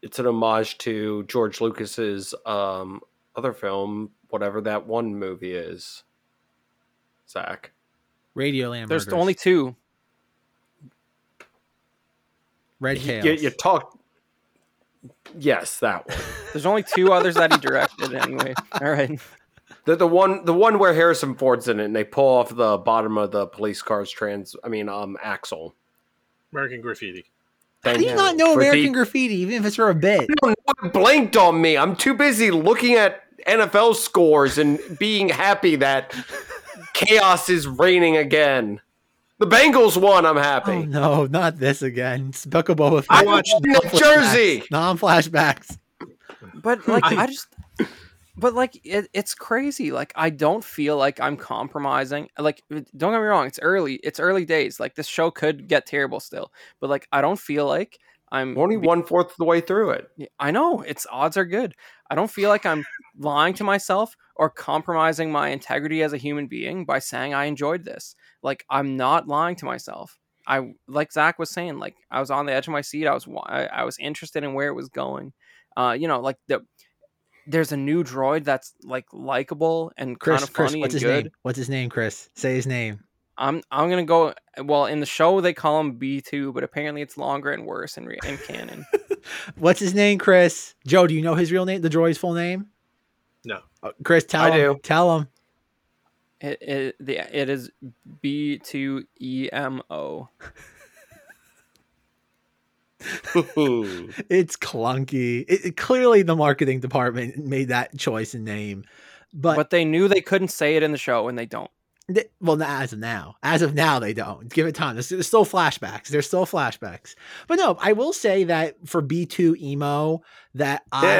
it's an homage to George Lucas's other film, whatever that one movie is. Zach, Radioland. There's only two. Red Tails. You talk. Yes, that one. There's only two others that he directed. Anyway, all right. The one where Harrison Ford's in it, and they pull off the bottom of the police car's axle. American Graffiti. How do you not know American Graffiti, even if it's for a bit? It blanked on me. I'm too busy looking at NFL scores and being happy that chaos is reigning again. The Bengals won. I'm happy. Oh, no, not this again. It's Book of Boba Fett. I watched New Jersey. Non-flashbacks. But like, it's crazy. Like, I don't feel like I'm compromising. Like, don't get me wrong. It's early days. Like, this show could get terrible still, but like, I don't feel like I'm only 1/4 of the way through it. I know it's odds are good. I don't feel like I'm lying to myself or compromising my integrity as a human being by saying I enjoyed this. Like, I'm not lying to myself. I, like Zach was saying, like, I was on the edge of my seat. I was interested in where it was going. You know, like there's a new droid that's like likable and kind of funny. What's and his good. Name? What's his name, Chris? Say his name. I'm gonna go. Well, in the show they call him B2, but apparently it's longer and worse in canon. What's his name, Chris? Joe, do you know his real name? The droid's full name? No. Chris, tell him. It is B2EMO. It's clunky. Clearly the marketing department made that choice in name. But they knew they couldn't say it in the show, and they don't. As of now, they don't. Give it time. There's still flashbacks. But no, I will say that for B2 Emo, that I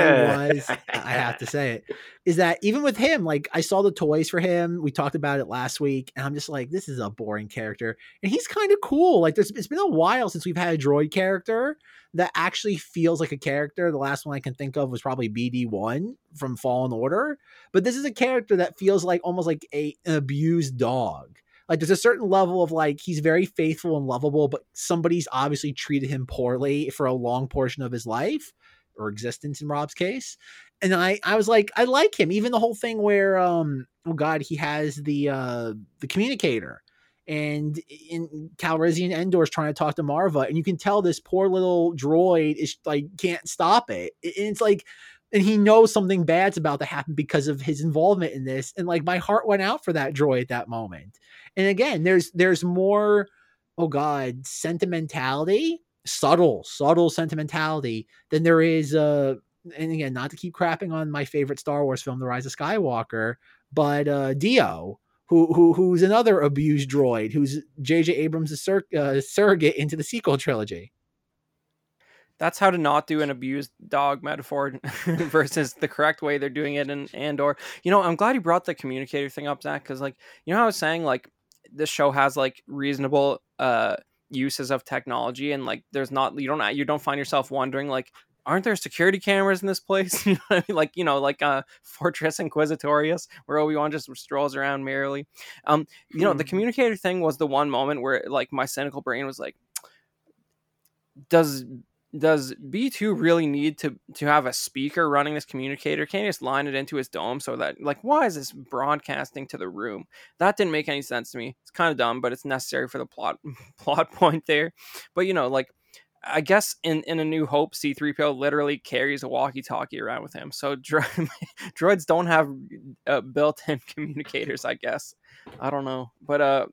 have to say it, is that even with him, like I saw the toys for him. We talked about it last week, and I'm just like, this is a boring character. And he's kind of cool. Like it's been a while since we've had a droid character that actually feels like a character. The last one I can think of was probably BD-1 from Fallen Order. But this is a character that feels like almost like an abused dog. Like there's a certain level of like, he's very faithful and lovable, but somebody's obviously treated him poorly for a long portion of his life or existence in Rob's case. And I was like, I like him. Even the whole thing where, he has the communicator. And in Calrissian Endor's trying to talk to Marva, and you can tell this poor little droid is like can't stop it. And it's like, and he knows something bad's about to happen because of his involvement in this. And like my heart went out for that droid at that moment. And again, there's more sentimentality, subtle sentimentality than there is. And again, not to keep crapping on my favorite Star Wars film, The Rise of Skywalker, but Dio. Who's another abused droid? Who's J.J. Abrams' surrogate into the sequel trilogy? That's how to not do an abused dog metaphor versus the correct way they're doing it in Andor. You know, I'm glad you brought the communicator thing up, Zach, because like you know how I was saying, like this show has like reasonable uses of technology, and like there's not you don't find yourself wondering like, aren't there security cameras in this place? You know what I mean? Like, you know, like Fortress Inquisitorius, where Obi-Wan just strolls around merrily. The communicator thing was the one moment where like my cynical brain was like, does B2 really need to have a speaker running this communicator? Can't he just line it into his dome so that like, why is this broadcasting to the room? That didn't make any sense to me. It's kind of dumb, but it's necessary for the plot point there. But you know, like, I guess in A New Hope, C-3PO literally carries a walkie-talkie around with him. So droids don't have built-in communicators, I guess. I don't know. But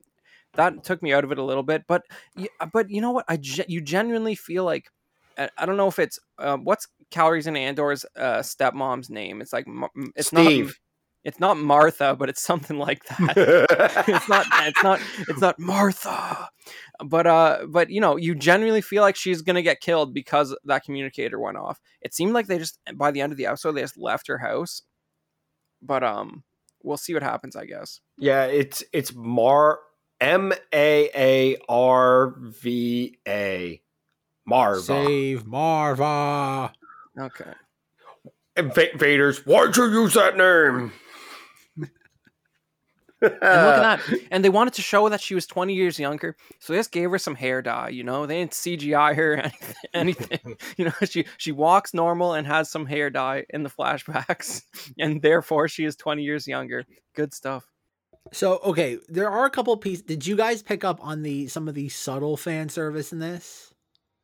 that took me out of it a little bit. But you know what? You genuinely feel like... I don't know if it's... what's Calrissian Andor's stepmom's name? It's like... It's Steve. It's not Martha, but it's something like that. It's not Martha. But you know, you genuinely feel like she's going to get killed because that communicator went off. It seemed like they just, by the end of the episode, they just left her house. But we'll see what happens, I guess. Yeah, it's M-A-A-R-V-A. Marva. Save Marva. Okay. And Vader's, why'd you use that name? And look at that. And they wanted to show that she was 20 years younger, so they just gave her some hair dye, you know? They didn't CGI her or anything. You know, she walks normal and has some hair dye in the flashbacks, and therefore she is 20 years younger. Good stuff. So, okay, there are a couple pieces. Did you guys pick up on some of the subtle fan service in this?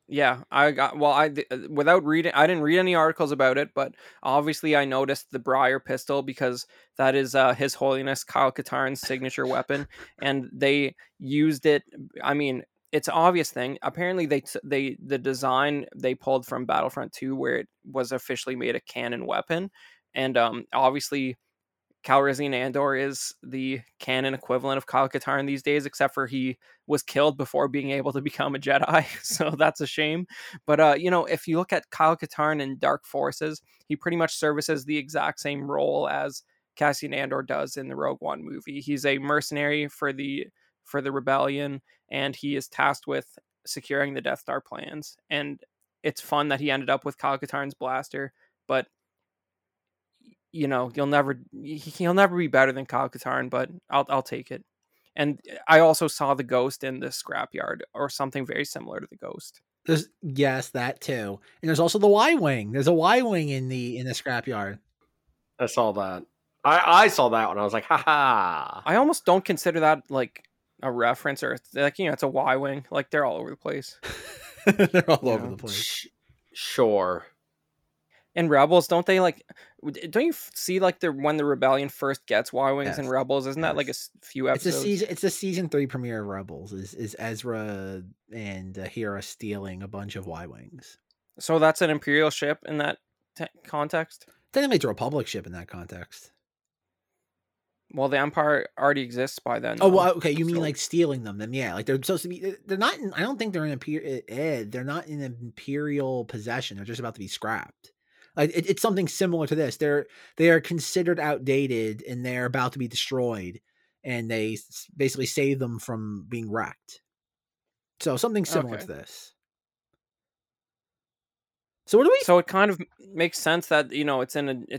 Yeah, I didn't read any articles about it, but obviously I noticed the Briar pistol because that is His Holiness Kyle Katarn's signature weapon, and they used it. I mean, it's an obvious thing. Apparently, the design they pulled from Battlefront 2, where it was officially made a canon weapon, and obviously, Calrissian Andor is the canon equivalent of Kyle Katarn these days, except for he was killed before being able to become a Jedi, so that's a shame. But you know, if you look at Kyle Katarn in Dark Forces, he pretty much services the exact same role as Cassian Andor does in the Rogue One movie. He's a mercenary for the rebellion, and he is tasked with securing the Death Star plans. And it's fun that he ended up with Kyle Katarn's blaster, but you know, he'll never be better than Kyle Katarn, but I'll take it. And I also saw the Ghost in the scrapyard, or something very similar to the Ghost. Yes, that too. And there's also the Y-wing. There's a Y-wing in the scrapyard. I saw that. I saw that one. I was like, ha ha. I almost don't consider that like a reference, or like, you know, it's a Y-wing. Like they're all over the place. They're all over the place. Sure. And Rebels, don't they like? Don't you see like the when the Rebellion first gets Y-wings and Rebels? Isn't that like a few episodes? It's a season 3 premiere of Rebels. Is Ezra and Hera stealing a bunch of Y-wings? So that's an Imperial ship in that context. Then it's a Republic ship in that context. Well, the Empire already exists by then. Oh, well, okay. You mean like stealing them? Then yeah, like they're supposed to be. They're not. I don't think they're in They're not in Imperial possession. They're just about to be scrapped. It's something similar to this. They are considered outdated and they're about to be destroyed, and they basically save them from being wrecked. So something similar to this. So what do we? So it kind of makes sense that you know it's in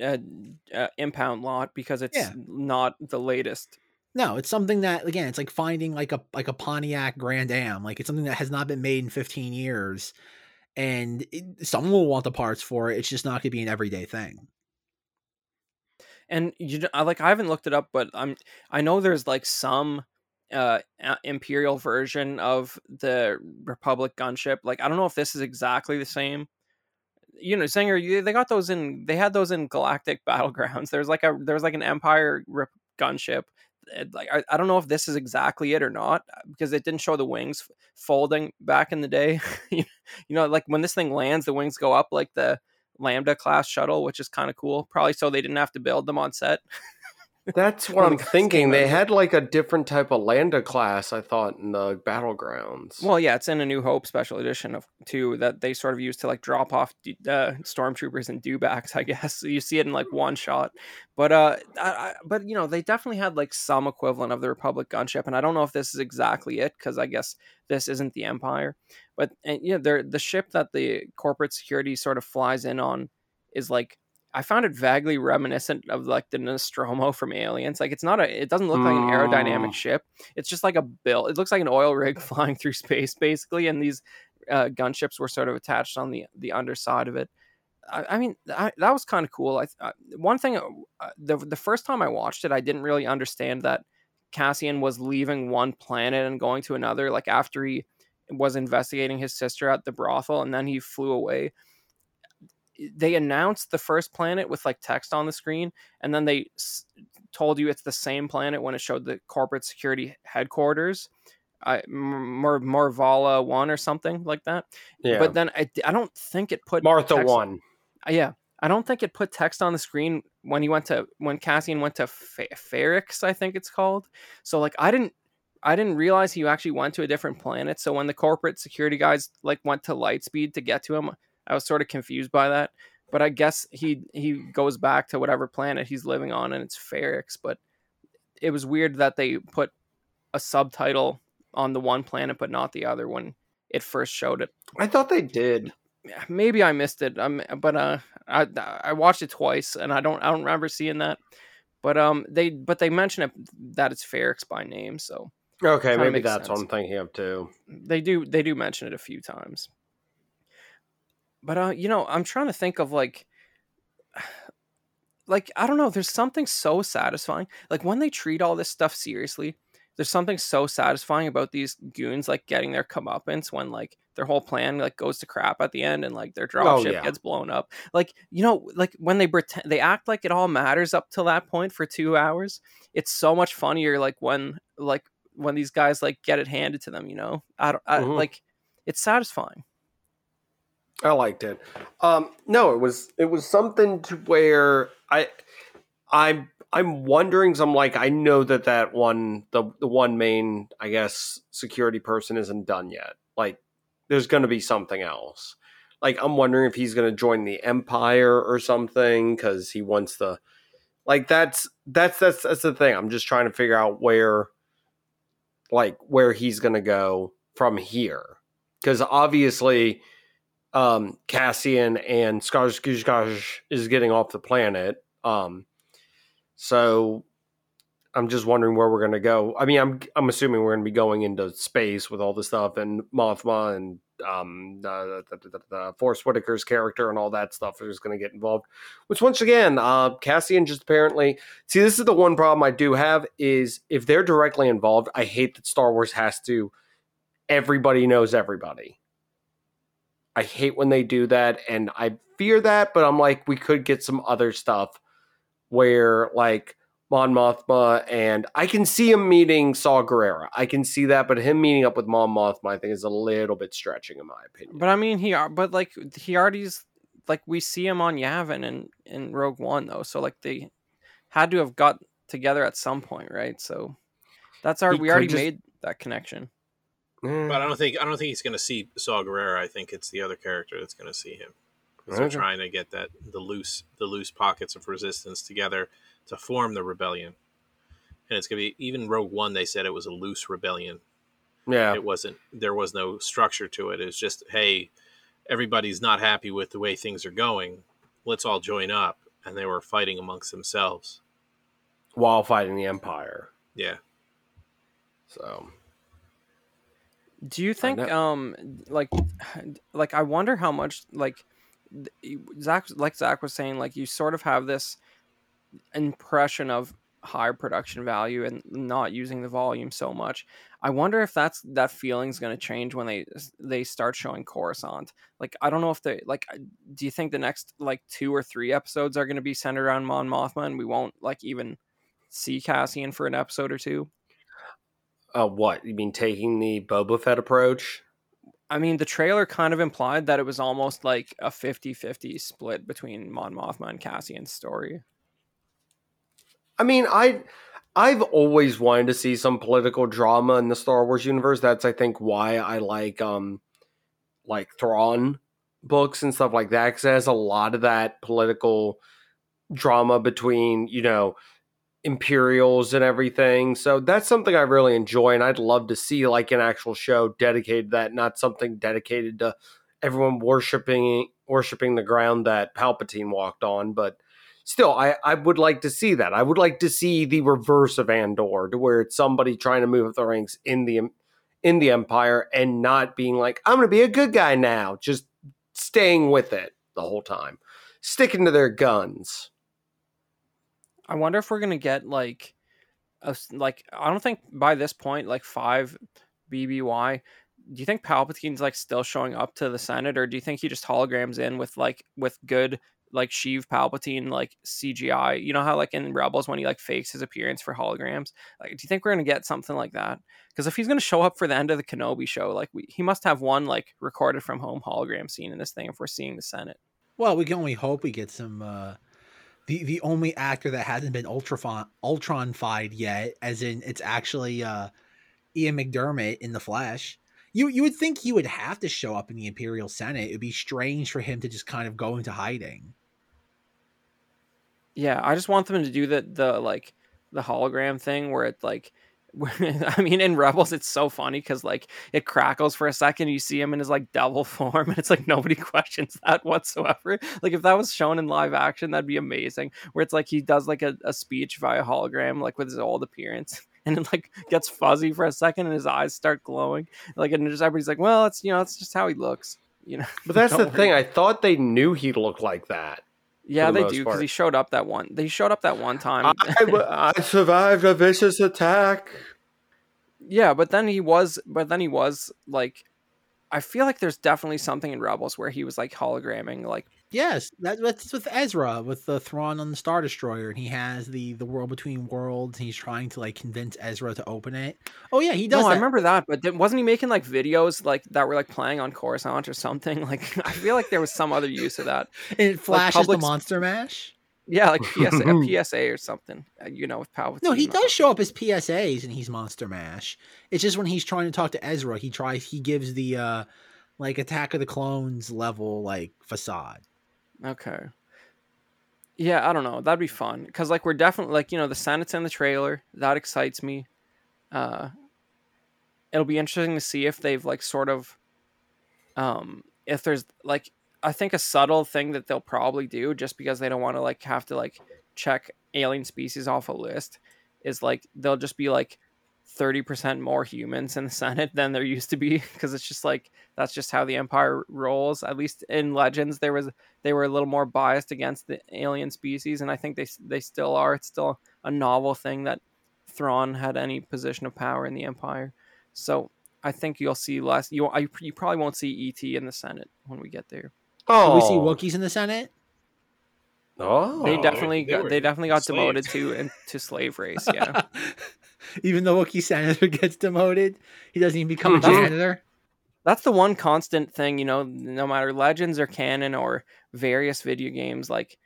a impound lot because it's not the latest. No, it's something that again, it's like finding like a Pontiac Grand Am. Like it's something that has not been made in 15 years. And someone will want the parts for it. It's just not going to be an everyday thing. And you know, like I haven't looked it up, but I know there's like some Imperial version of the Republic gunship. Like I don't know if this is exactly the same. You know, Sanger, they got those in. They had those in Galactic Battlegrounds. There's like an Empire gunship. Like I don't know if this is exactly it or not because it didn't show the wings folding back in the day. You know, like when this thing lands, the wings go up like the Lambda class shuttle, which is kind of cool. Probably so they didn't have to build them on set. That's what I'm thinking. They had like a different type of Lambda class, I thought, in the Battlegrounds. Well, yeah, it's in a New Hope special edition too that they sort of used to like drop off stormtroopers and dewbacks, I guess. So you see it in like one shot. But but you know, they definitely had like some equivalent of the Republic gunship, and I don't know if this is exactly it because I guess this isn't the Empire. But and yeah, the ship that the corporate security sort of flies in on is like. I found it vaguely reminiscent of like the Nostromo from Aliens. Like it doesn't look like an aerodynamic ship. It's just like a bill. It looks like an oil rig flying through space basically. And these gunships were sort of attached on the underside of it. I mean, that was kind of cool. One thing, the first time I watched it, I didn't really understand that Cassian was leaving one planet and going to another, like after he was investigating his sister at the brothel and then he flew away. They announced the first planet with like text on the screen, and then they told you it's the same planet when it showed the corporate security headquarters, Marvala 1 or something like that. Yeah. But then I don't think it put Martha text, 1. Yeah, I don't think it put text on the screen when he went to when Cassian went to Ferrix, I think it's called. So like I didn't realize he actually went to a different planet. So when the corporate security guys like went to Lightspeed to get to him. I was sort of confused by that, but I guess he goes back to whatever planet he's living on, and it's Ferrix. But it was weird that they put a subtitle on the one planet, but not the other when it first showed it. I thought they did. Maybe I missed it. I watched it twice, and I don't remember seeing that. But they mention it that it's Ferrix by name. So okay, maybe that's sense. What I'm thinking of too. They do mention it a few times. But, you know, I'm trying to think of like, I don't know. There's something so satisfying. Like when they treat all this stuff seriously, there's something so satisfying about these goons, like getting their comeuppance when like their whole plan like goes to crap at the end and like their dropship gets blown up. Like, you know, like when they pretend they act like it all matters up till that point for 2 hours. It's so much funnier. Like when these guys like get it handed to them, you know, like it's satisfying. I liked it. No, it was something to where I'm wondering. So I'm like, I know that one, the one main, I guess, security person isn't done yet. Like there's going to be something else. Like, I'm wondering if he's going to join the Empire or something. Cause he wants the, like, that's the thing. I'm just trying to figure out where he's going to go from here. Cause obviously, Cassian and Skarsgård is getting off the planet. So I'm just wondering where we're going to go. I mean, I'm assuming we're going to be going into space with all this stuff and Mothma and Forrest Whitaker's character and all that stuff is going to get involved. Which once again, Cassian just apparently... See, this is the one problem I do have is if they're directly involved, I hate that Star Wars has to... Everybody knows everybody. I hate when they do that, and I fear that, but I'm like, we could get some other stuff where, like, Mon Mothma, and I can see him meeting Saw Gerrera. I can see that, but him meeting up with Mon Mothma, I think, is a little bit stretching, in my opinion. But I mean, he already's like, we see him on Yavin in Rogue One, though. So like, they had to have got together at some point, right? So that's we already made that connection. But I don't think he's going to see Saw Gerrera. I think it's the other character that's going to see him. Because they're trying to get that the loose pockets of resistance together to form the rebellion. And it's going to be, even Rogue One, they said it was a loose rebellion. Yeah. It wasn't, there was no structure to it. It was just, hey, everybody's not happy with the way things are going. Let's all join up. And they were fighting amongst themselves. While fighting the Empire. Yeah. So. Do you think, I wonder how much, like, Zach was saying, like, you sort of have this impression of higher production value and not using the volume so much. I wonder if that feeling's going to change when they start showing Coruscant. Like, I don't know if they, like, do you think the next, like, 2 or 3 episodes are going to be centered around Mon Mothma, and we won't, like, even see Cassian for an episode or two? What? You mean taking the Boba Fett approach? I mean, the trailer kind of implied that it was almost like a 50-50 split between Mon Mothma and Cassian's story. I mean, I've always wanted to see some political drama in the Star Wars universe. That's, I think, why I like Thrawn books and stuff like that, because it has a lot of that political drama between, you know, Imperials and everything. So that's something I really enjoy, and I'd love to see, like, an actual show dedicated to that, not something dedicated to everyone worshiping the ground that Palpatine walked on. But still, I would like to see that. I would like to see the reverse of Andor, to where it's somebody trying to move up the ranks in the Empire and not being like, I'm going to be a good guy now, just staying with it the whole time, sticking to their guns. I wonder if we're going to get, like, I don't think by this point, like, 5 BBY, do you think Palpatine's, like, still showing up to the Senate, or do you think he just holograms in with good, like, Sheev Palpatine, like, CGI? You know how, like, in Rebels, when he, like, fakes his appearance for holograms? Like, do you think we're going to get something like that? Because if he's going to show up for the end of the Kenobi show, like, he must have one, like, recorded from home hologram scene in this thing if we're seeing the Senate. Well, we can only hope we get some... The only actor that hasn't been Ultron-fied yet, as in it's actually Ian McDermott in The Flash. You would think he would have to show up in the Imperial Senate. It would be strange for him to just kind of go into hiding. Yeah, I just want them to do the hologram thing where it, like, I mean, in Rebels, it's so funny because, like, it crackles for a second. You see him in his, like, devil form, and it's like nobody questions that whatsoever. Like, if that was shown in live action, that'd be amazing. Where it's like he does, like, a speech via hologram, like, with his old appearance, and it, like, gets fuzzy for a second, and his eyes start glowing. Like, and just everybody's like, well, it's, you know, it's just how he looks, you know. But that's the thing. I thought they knew he looked like that. Yeah, they do, because he showed up that one. They showed up that one time. I survived a vicious attack. Yeah, but then he was like, I feel like there's definitely something in Rebels where he was, like, hologramming, like. Yes, that's with Ezra, with the Thrawn on the Star Destroyer, and he has the World Between Worlds, and he's trying to, like, convince Ezra to open it. Oh yeah, he does. No, I remember that, but wasn't he making, like, videos, like, that were, like, playing on Coruscant or something? Like, I feel like there was some other use of that. And it flashes, like, the Monster Mash? Yeah, like a PSA or something, you know, with Palpatine. No, he does show up as PSAs, and he's Monster Mash. It's just when he's trying to talk to Ezra, he gives the, like, Attack of the Clones level, like, facade. Okay. Yeah, I don't know. That'd be fun. Because, like, we're definitely, like, you know, the Senate's in the trailer. That excites me. It'll be interesting to see if they've, like, sort of... if there's, like... I think a subtle thing that they'll probably do, just because they don't want to, like, have to, like, check alien species off a list, is, like, they'll just be, like, 30% more humans in the Senate than there used to be, because it's just, like, that's just how the Empire rolls. At least in Legends, they were a little more biased against the alien species, and I think they still are. It's still a novel thing that Thrawn had any position of power in the Empire. So I think you'll see less. You probably won't see ET in the Senate when we get there. Oh, do we see Wookiees in the Senate? Oh, they definitely got demoted to slave race. Yeah, even the Wookiee senator gets demoted, he doesn't even become a senator. That's the one constant thing, you know. No matter Legends or canon or various video games, like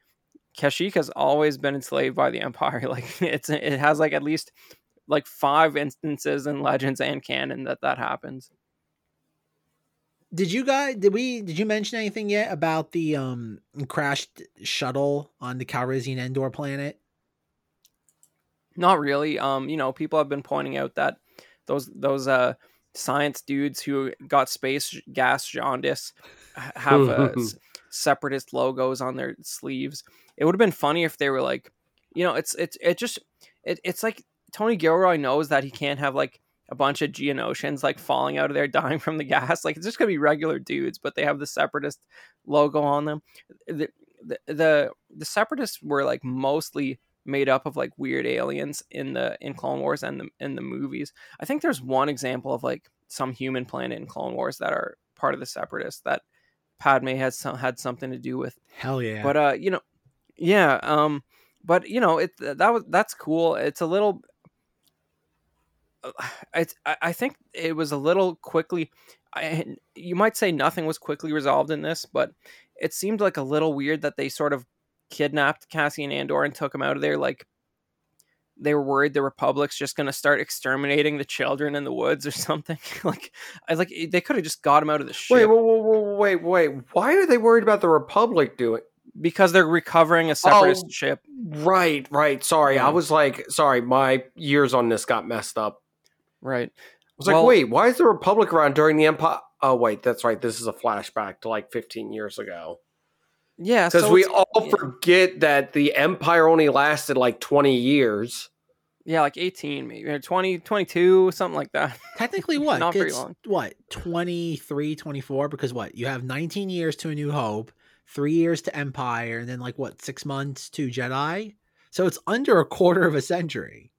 Kashyyyk has always been enslaved by the Empire. Like it has like at least like 5 instances in Legends and canon that happens. Did you mention anything yet about the crashed shuttle on the Calrissian Endor planet? Not really. You know, people have been pointing out that those science dudes who got space gas jaundice have separatist logos on their sleeves. It would have been funny if they were like, you know, it's like Tony Gilroy knows that he can't have like a bunch of Geonosians like falling out of there dying from the gas. Like it's just gonna be regular dudes, but they have the separatist logo on them. The separatists were like mostly made up of like weird aliens in Clone Wars and in the movies. I think there's one example of like some human planet in Clone Wars that are part of the separatists that Padme had something to do with. Hell yeah. But but you know, that's cool. It's a little, I think it was a little quickly. You might say nothing was quickly resolved in this, but it seemed like a little weird that they sort of kidnapped Cassian Andor and took him out of there. Like they were worried the Republic's just going to start exterminating the children in the woods or something. like they could have just got him out of the ship. Wait. Why are they worried about the Republic doing? Because they're recovering a separatist ship. Right. Sorry. Yeah. I was like, sorry, my years on this got messed up. Right. I was like, wait, why is the Republic around during the Empire? Oh, wait, that's right. This is a flashback to like 15 years ago. Yeah. Because we all forget that the Empire only lasted like 20 years. Yeah, like 18 maybe, or 20, 22, something like that. Technically what? Not very long. What, 23, 24? Because what? You have 19 years to A New Hope, 3 years to Empire, and then like what, 6 months to Jedi? So it's under a quarter of a century.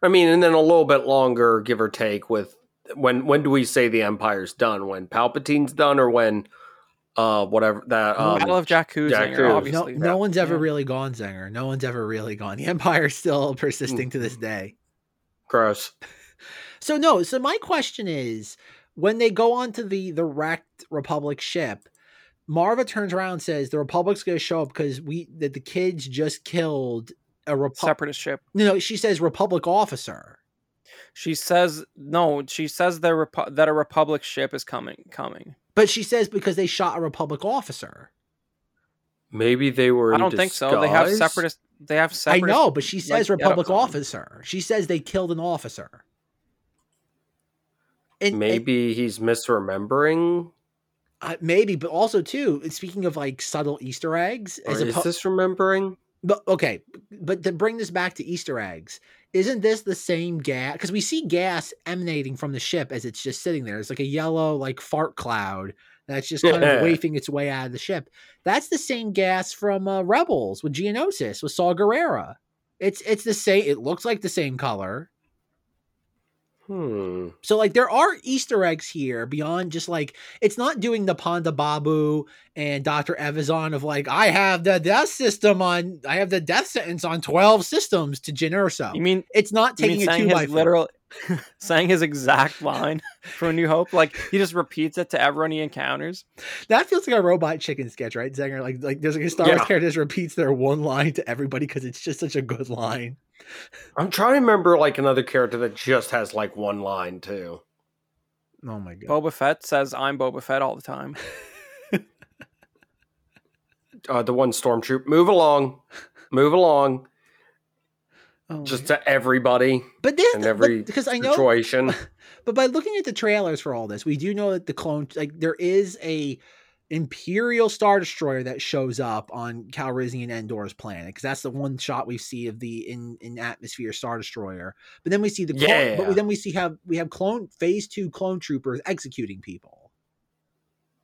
I mean, and then a little bit longer, give or take, with when do we say the Empire's done? When Palpatine's done, or when whatever that Battle of Jakku, Zanger, obviously. No one's ever really gone, Zanger. No one's ever really gone. The Empire's still persisting to this day. Gross. So my question is, when they go onto the wrecked Republic ship, Marva turns around and says the Republic's gonna show up because the kids just killed a separatist ship. No, she says Republic officer. She says that a Republic ship is coming. But she says because they shot a Republic officer. Maybe they were. I don't think so. They have separatist. I know, but she says like, Republic officer. She says they killed an officer. And, maybe he's misremembering. Maybe, but also too. Speaking of like subtle Easter eggs, is this remembering? But okay, but to bring this back to Easter eggs, isn't this the same gas? Because we see gas emanating from the ship as it's just sitting there. It's like a yellow, like fart cloud that's just kind of wafting its way out of the ship. That's the same gas from Rebels with Geonosis with Saw Gerrera. It's the same. It looks like the same color. So like there are Easter eggs here beyond just like it's not doing the Ponda Babu and Dr. Evazan of like I have the death sentence on 12 systems to Jyn Erso. You mean it's not taking it to his literal saying his exact line from A New Hope? Like he just repeats it to everyone he encounters. That feels like a Robot Chicken sketch, right, Zenger? Like there's like a Star Wars character that repeats their one line to everybody because it's just such a good line. I'm trying to remember like another character that just has like one line too. Oh my god! Boba Fett says "I'm Boba Fett" all the time. The one stormtrooper, move along, just to everybody. But this, and every because I know situation. But by looking at the trailers for all this, we do know that the clone, like there is a Imperial Star Destroyer that shows up on Calrissian Endor's planet because that's the one shot we see of the in atmosphere Star Destroyer. But then we see the clone, but then we see we have clone phase 2 clone troopers executing people.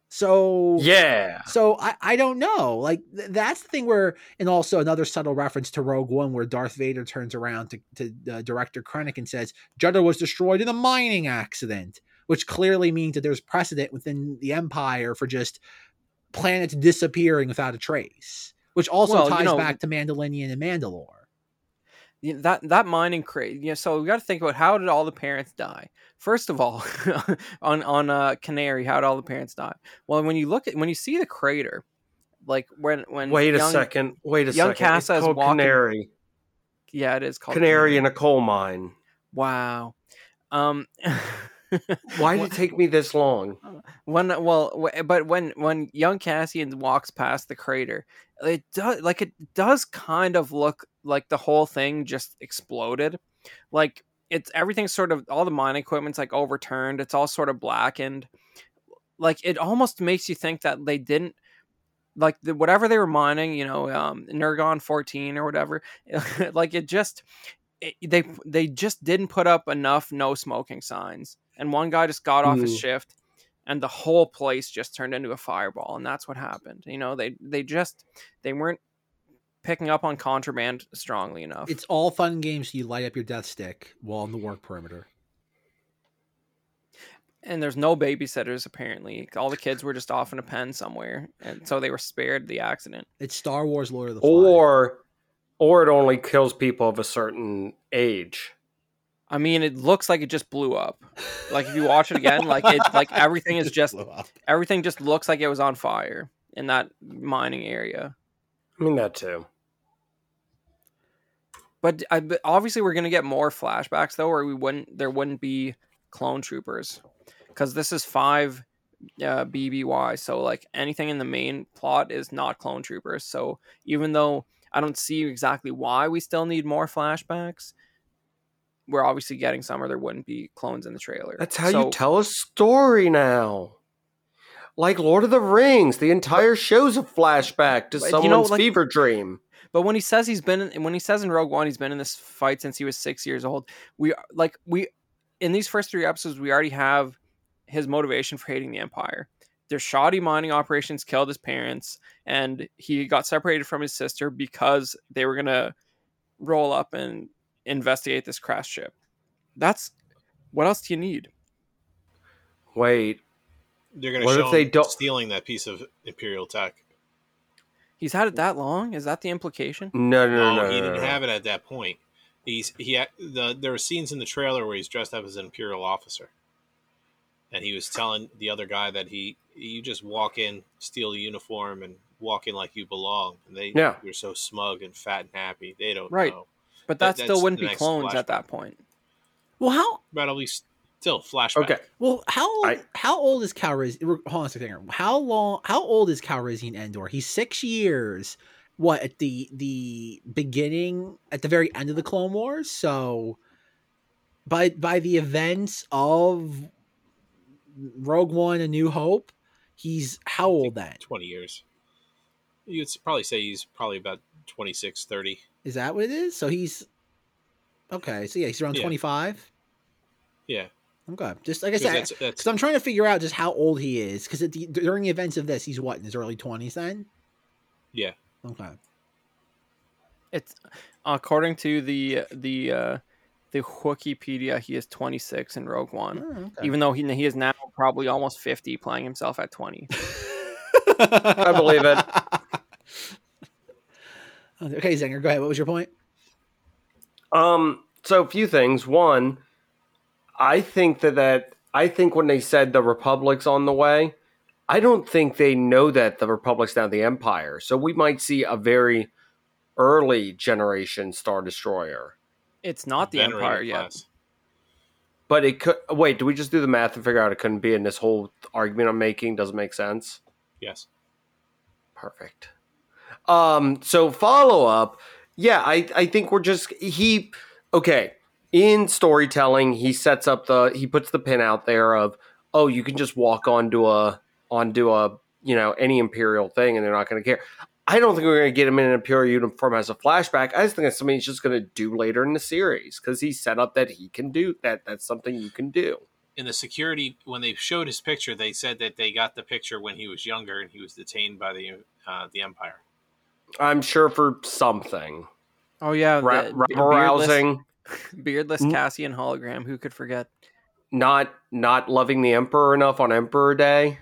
So I don't know. Like that's the thing where, and also another subtle reference to Rogue One where Darth Vader turns around to Director Krennic and says Jedha was destroyed in a mining accident. which clearly means that there's precedent within the Empire for just planets disappearing without a trace, which also ties back to Mandalorian and Mandalore. That mining crate. Yeah, so we got to think about, how did all the parents die? First of all, on Canary, how did all the parents die? Well, when you see the crater, like when wait a second, Casa is walking. Canary. Yeah, it is called Canary in a coal mine. Wow. Why did it take me this long? When young Cassian walks past the crater, it does kind of look like the whole thing just exploded. Like it's everything sort of, all the mine equipment's like overturned. It's all sort of blackened. Like it almost makes you think that they didn't, like whatever they were mining, Nergon 14 or whatever, like it just. They just didn't put up enough no smoking signs, and one guy just got off his shift, and the whole place just turned into a fireball, and that's what happened. They weren't picking up on contraband strongly enough. It's all fun games. You light up your death stick while on the work perimeter, and there's no babysitters apparently. All the kids were just off in a pen somewhere, and so they were spared the accident. It's Star Wars Lord of the Flies. Or it only kills people of a certain age. I mean, it looks like it just blew up. Like if you watch it again, everything just looks like it was on fire in that mining area. I mean that too. But obviously we're going to get more flashbacks though, or there wouldn't be clone troopers, because this is 5 BBY. So like anything in the main plot is not clone troopers. So even though I don't see exactly why we still need more flashbacks, we're obviously getting some, or there wouldn't be clones in the trailer. That's how you tell a story now. Like Lord of the Rings, the entire show's a flashback to someone's fever dream. But when he says in Rogue One he's been in this fight since he was 6 years old, we in these first 3 episodes we already have his motivation for hating the Empire. Their shoddy mining operations killed his parents, and he got separated from his sister because they were going to roll up and investigate this crash ship. That's, what else do you need? Wait. They're going to show him stealing that piece of Imperial tech. He's had it that long? Is that the implication? No. He didn't have it at that point. There were scenes in the trailer where he's dressed up as an Imperial officer. And he was telling the other guy that you just walk in, steal the uniform, and walk in like you belong. And you're so smug and fat and happy. They don't know. But that still wouldn't be clones flashback. At that point. Well, how? But at least still flashback. Okay. Well, how old is Calrissian? Hold on a second. How old is Calrissian Andor? He's 6 years. What, at the beginning, at the very end of the Clone Wars? So by the events of Rogue One, A New Hope, he's how old then? 20 years. You'd probably say he's probably about 26, 30. Is that what it is? So he's... Okay, so yeah, he's around 25? Yeah. Okay, just like I said, because I'm trying to figure out just how old he is, because during the events of this, he's what, in his early 20s then? Yeah. Okay. It's according to the Wikipedia, he is 26 in Rogue One, even though he is now probably almost 50, playing himself at 20. I believe it. Okay, Zenger, go ahead. What was your point? So a few things. One, I think when they said the Republic's on the way, I don't think they know that the Republic's now the Empire. So we might see a very early generation Star Destroyer. It's not the Empire yet. But it could... Wait, do we just do the math and figure out it couldn't be, and this whole argument I'm making doesn't make sense? Yes. Perfect. So follow-up. Yeah, I think we're just... He... Okay. In storytelling, he sets up the... He puts the pin out there of, oh, you can just walk onto a any Imperial thing, and they're not going to care. I don't think we're going to get him in an Imperial uniform as a flashback. I just think that's something he's just going to do later in the series, because he's set up that he can do that. That's something you can do. In the security, when they showed his picture, they said that they got the picture when he was younger and he was detained by the Empire. I'm sure for something. Oh, yeah. Rousing. Beardless Cassian hologram. Who could forget? not loving the Emperor enough on Emperor Day.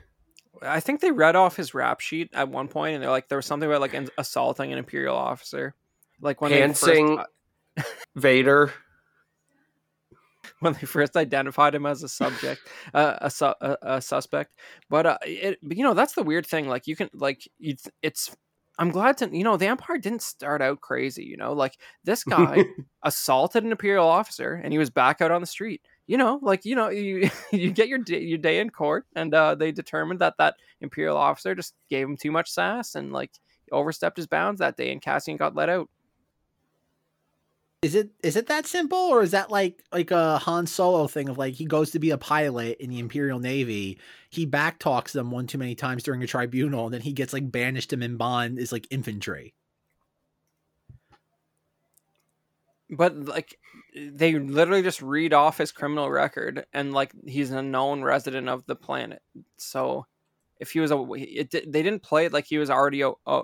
I think they read off his rap sheet at one point, and they're like, there was something about like assaulting an Imperial officer, like when pantsing they first... Vader. When they first identified him as a suspect, but you know, that's the weird thing. Like you can, like it's. I'm glad to, you know, the Empire didn't start out crazy. You know, like this guy assaulted an Imperial officer, and he was back out on the street. You know, like, you know, you get your day in court, and they determined that Imperial officer just gave him too much sass and like overstepped his bounds that day, and Cassian got let out. Is it that simple, or is that like a Han Solo thing of like he goes to be a pilot in the Imperial Navy, he backtalks them one too many times during a tribunal, and then he gets like banished him in bond is like infantry. But like they literally just read off his criminal record, and like he's a known resident of the planet. So if he was they didn't play it like he was already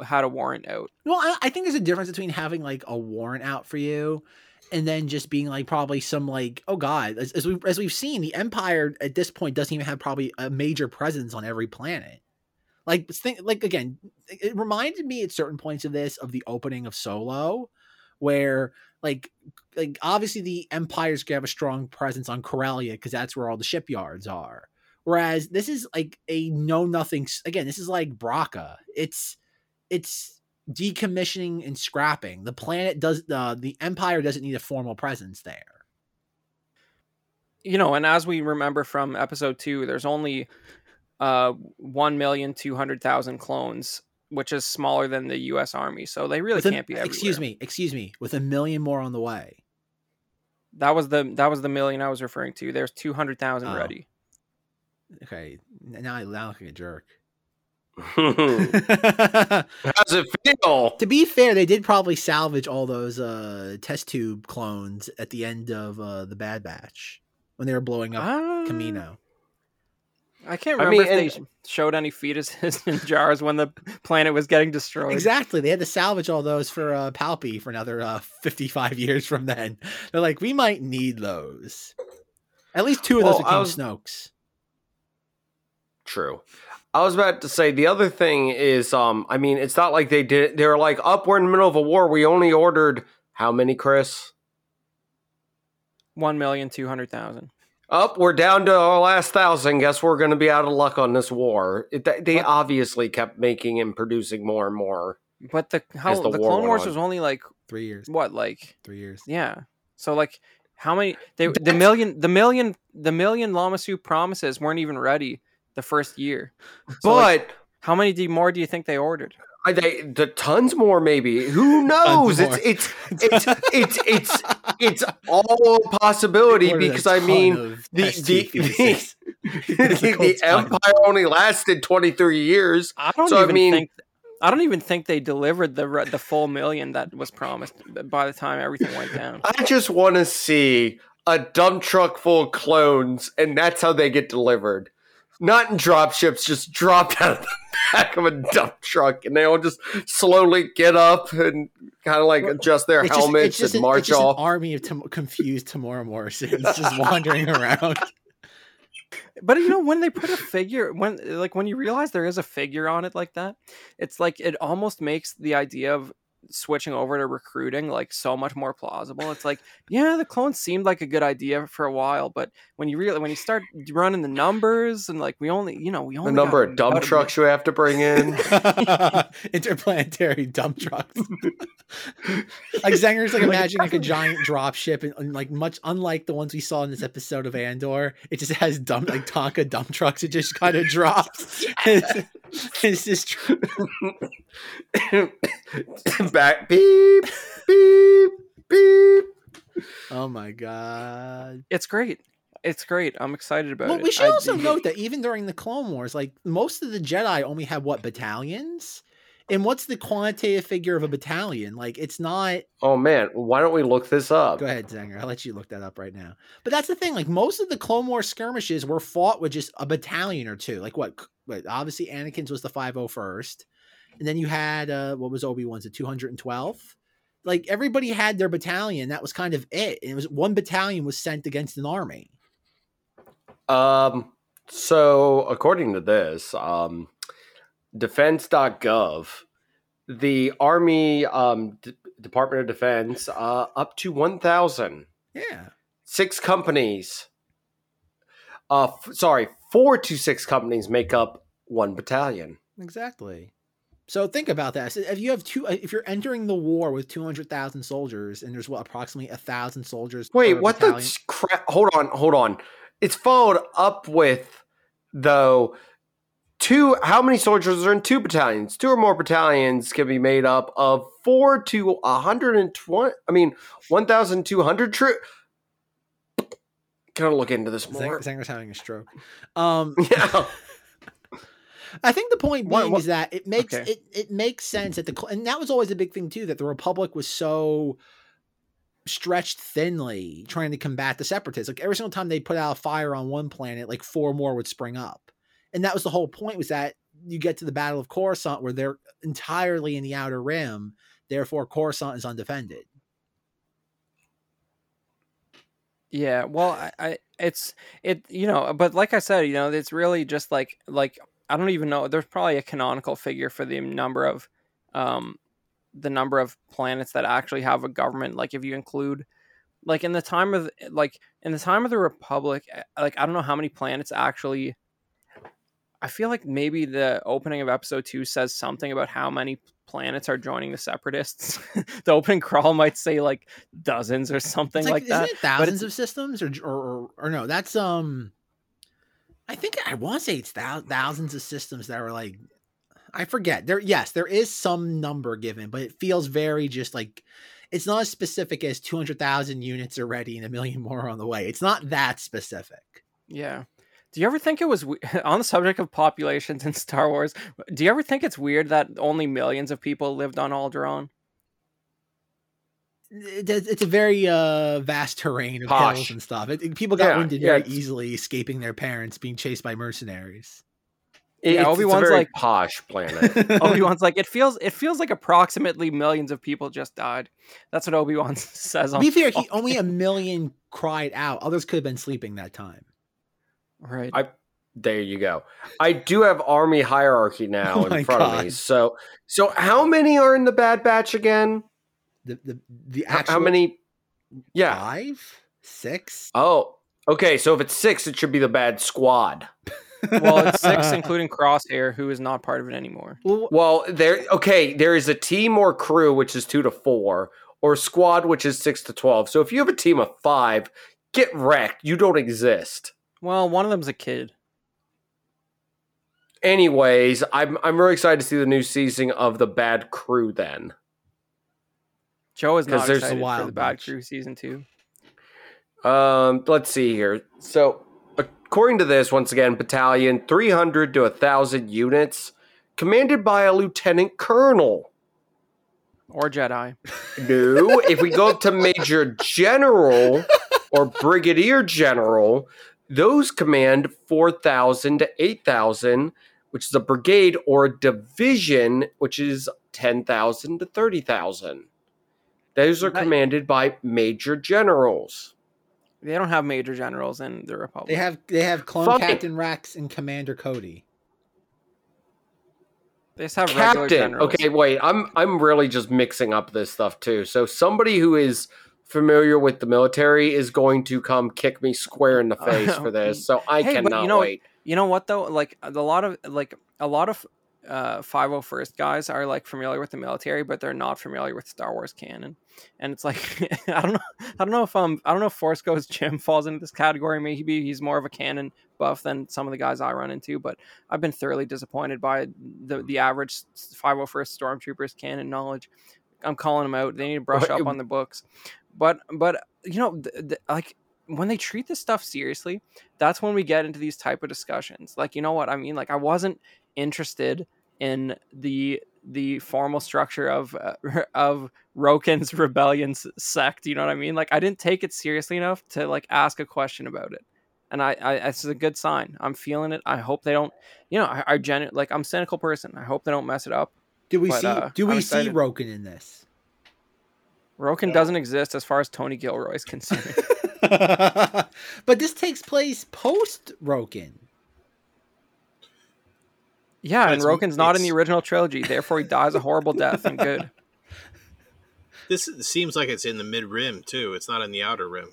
had a warrant out. Well, I think there's a difference between having like a warrant out for you, and then just being like probably some like, oh god, as we've seen, the Empire at this point doesn't even have probably a major presence on every planet. Like again, it reminded me at certain points of this of the opening of Solo, where like obviously the Empire's gonna have a strong presence on Corellia because that's where all the shipyards are. Whereas this is like a know-nothing again. This is like Braca. It's decommissioning and scrapping. The planet does the Empire doesn't need a formal presence there. You know, and as we remember from episode 2, there's only 1,200,000 clones, which is smaller than the U.S. Army. So they really can't be everywhere. Excuse me. With 1 million more on the way. That was the million I was referring to. There's 200,000 ready. Okay, now I look like a jerk. How's it feel? To be fair, they did probably salvage all those test tube clones at the end of the Bad Batch when they were blowing up Kamino. I can't remember if they showed any fetuses in jars when the planet was getting destroyed. Exactly. They had to salvage all those for Palpy for another 55 years from then. They're like, we might need those. At least two of those became Snoke's. True. I was about to say the other thing is it's not like they're like up, we're in the middle of a war, we only ordered how many, Chris? 1,200,000. Up, we're down to our last 1,000. Guess we're going to be out of luck on this war. They obviously kept making and producing more and more. But the Clone Wars was only like 3 years. What, like 3 years? Yeah. So like how many the million Lamassu promises weren't even ready the first year. So but like, how many more do you think they ordered? The tons more, maybe. Who knows? It's all a possibility because I mean the Empire only lasted 23 years. I don't even think they delivered the full million that was promised by the time everything went down. I just want to see a dump truck full of clones, and that's how they get delivered. Not in drop ships, just dropped out of the back of a dump truck, and they all just slowly get up and kind of like adjust their helmets and march off. An army of confused Tamora Morrisons just wandering around. But you know, when they put a figure, when you realize there is a figure on it like that, it's like it almost makes the idea of switching over to recruiting like so much more plausible. It's like, yeah, the clones seemed like a good idea for a while, but when you start running the numbers and like we only the number of dump trucks you have to bring in, interplanetary dump trucks. Like Zenger's like imagining like a giant drop ship and like much unlike the ones we saw in this episode of Andor, it just has dump like Tonka dump trucks. It just kind of drops. It's just back beep beep beep. Oh my god, it's great. I'm excited about it. We should also note that even during the Clone Wars, like most of the Jedi only had battalions, and what's the quantitative figure of a battalion? Like it's not. Oh man, why don't we look this up? Go ahead, Zenger. I'll let you look that up right now. But that's the thing. Like most of the Clone Wars skirmishes were fought with just a battalion or two. Like what? But obviously Anakin's was the 501st, and then you had what was Obi-Wan's, the 212th. Like everybody had their battalion. That was kind of it. And it was one battalion was sent against an army. So according to this, defense.gov, the Army Department of Defense, up to 1,000. Yeah. 6 companies. Sorry, 4 to 6 companies make up 1 battalion. Exactly. So think about that. So if you have if you're entering the war with 200,000 soldiers, and there's approximately 1,000 soldiers. Wait, what battalion. The crap? Hold on. It's followed up with though. How many soldiers are in 2 battalions? 2 or more battalions can be made up of 4 to 120. 1,200 troops. Kind of look into this more. Zanger's having a stroke. Yeah. I think the point being is that it makes it makes sense that and that was always a big thing too, that the Republic was so stretched thinly trying to combat the separatists. Like every single time they put out a fire on one planet, like 4 more would spring up. And that was the whole point, was that you get to the Battle of Coruscant where they're entirely in the Outer Rim, therefore Coruscant is undefended. Yeah, well, but like I said, it's really just like I don't even know. There's probably a canonical figure for the number of planets that actually have a government. Like if you include, in the time of the Republic, I don't know how many planets actually. I feel like maybe the opening of episode 2 says something about how many planets are joining the separatists. The opening crawl might say dozens or something like that. Isn't it thousands of systems or no? That's I think I want to say it's thousands of systems that were I forget. There is some number given, but it feels very just it's not as specific as 200,000 units already and 1,000,000 more on the way. It's not that specific. Yeah. Do you ever think it was on the subject of populations in Star Wars? Do you ever think it's weird that only millions of people lived on Alderaan? It's a very vast terrain of hills and stuff. People got wounded very easily, escaping their parents, being chased by mercenaries. Obi-Wan's it's a very posh planet. Obi-Wan's it feels like approximately millions of people just died. That's what Obi-Wan says. To be fair, only 1,000,000 cried out. Others could have been sleeping that time. Right. There you go. I do have Army hierarchy now in front of me. So how many are in the Bad Batch again? The actual how many? Yeah, 5, 6. Oh, okay. So if it's 6, it should be the Bad Squad. Well, it's 6, including Crosshair, who is not part of it anymore. Well, there is a team or crew, which is 2 to 4, or squad, which is 6 to 12. So if you have a team of 5, get wrecked. You don't exist. Well, one of them's a kid. Anyways, I'm really excited to see the new season of the Bad Crew. Then Joe is not excited for the Bad Crew season 2. Let's see here. So, according to this, once again, battalion 300 to 1,000 units, commanded by a lieutenant colonel or Jedi. No, if we go up to Major General or Brigadier General. Those command 4,000 to 8,000, which is a brigade, or a division, which is 10,000 to 30,000. Those are commanded by major generals. They don't have major generals in the Republic. They have Clone Captain Rex and Commander Cody. They just have regular generals. Okay, wait. I'm really just mixing up this stuff too. So somebody who is familiar with the military is going to come kick me square in the face for this. So I cannot wait. You know what though? A lot of 501st guys are familiar with the military, but they're not familiar with Star Wars canon. And it's I don't know if Force Ghost Jim falls into this category. Maybe he's more of a canon buff than some of the guys I run into, but I've been thoroughly disappointed by the average 501st Stormtroopers canon knowledge. I'm calling them out. They need to brush up on the books. But when they treat this stuff seriously, that's when we get into these type of discussions. You know what I mean? I wasn't interested in the formal structure of Roken's rebellion sect. You know what I mean? I didn't take it seriously enough to ask a question about it. And it's a good sign. I'm feeling it. I hope they don't, I'm a cynical person. I hope they don't mess it up. Do we see Roken in this? Roken doesn't exist as far as Tony Gilroy is concerned. But this takes place post Roken. Yeah, and Roken's not in the original trilogy, therefore he dies a horrible death and good. This seems like it's in the mid rim too. It's not in the outer rim.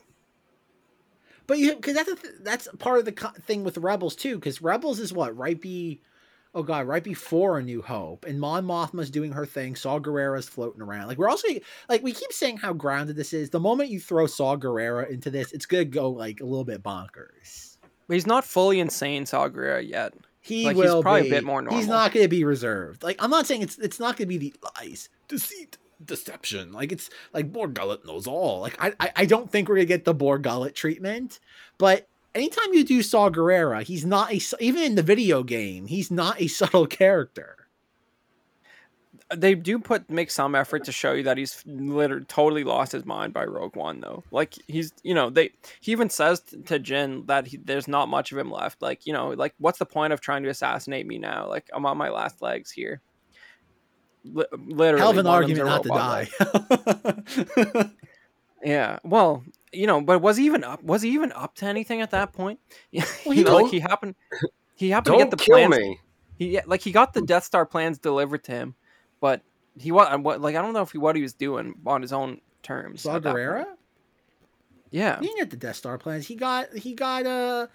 But because that's part of the thing with Rebels too. Because Rebels is what right before A New Hope, and Mon Mothma's doing her thing. Saw Gerrera's floating around. Like we keep saying how grounded this is. The moment you throw Saw Gerrera into this, it's gonna go like a little bit bonkers. But he's not fully insane, Saw Gerrera yet. He's probably a bit more normal. He's not gonna be reserved. Like I'm not saying it's not gonna be the lies, deceit, deception. Like it's like Borg Gullet knows all. Like I don't think we're gonna get the Borg Gullet treatment. But anytime you do Saw Gerrera, he's not even in the video game. He's not a subtle character. They do make some effort to show you that he's literally totally lost his mind by Rogue One, though. Like he even says to Jyn that there's not much of him left. Like what's the point of trying to assassinate me now? Like I'm on my last legs here. Literally, hell of an argument not to die. Yeah, well, but was he even up to anything at that point? Well, he happened to get the plans. Me. He got the Death Star plans delivered to him, but I don't know what he was doing on his own terms. Saw Gerrera? Yeah, he didn't get the Death Star plans. He got the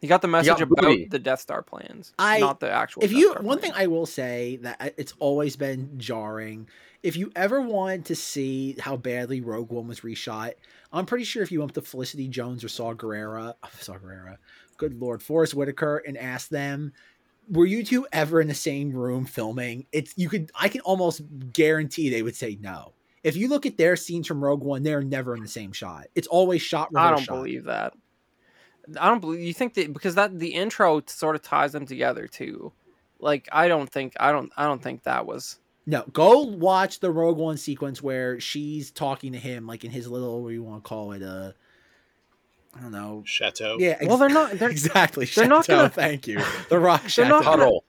message about the Death Star plans, not the actual. One thing I will say that it's always been jarring. If you ever wanted to see how badly Rogue One was reshot, I'm pretty sure if you went to Felicity Jones or Saw Gerrera, good lord, Forrest Whitaker, and asked them, "Were you two ever in the same room filming?" I can almost guarantee they would say no. If you look at their scenes from Rogue One, they're never in the same shot. It's always shot. I don't believe that. I don't believe you think that because the intro sort of ties them together too. Like I don't think that was. No, go watch the Rogue One sequence where she's talking to him, like in his little, what do you want to call it? I don't know, chateau. Yeah, well, they're not. They're, exactly, they're chateau, not gonna. Thank you. The rock chateau.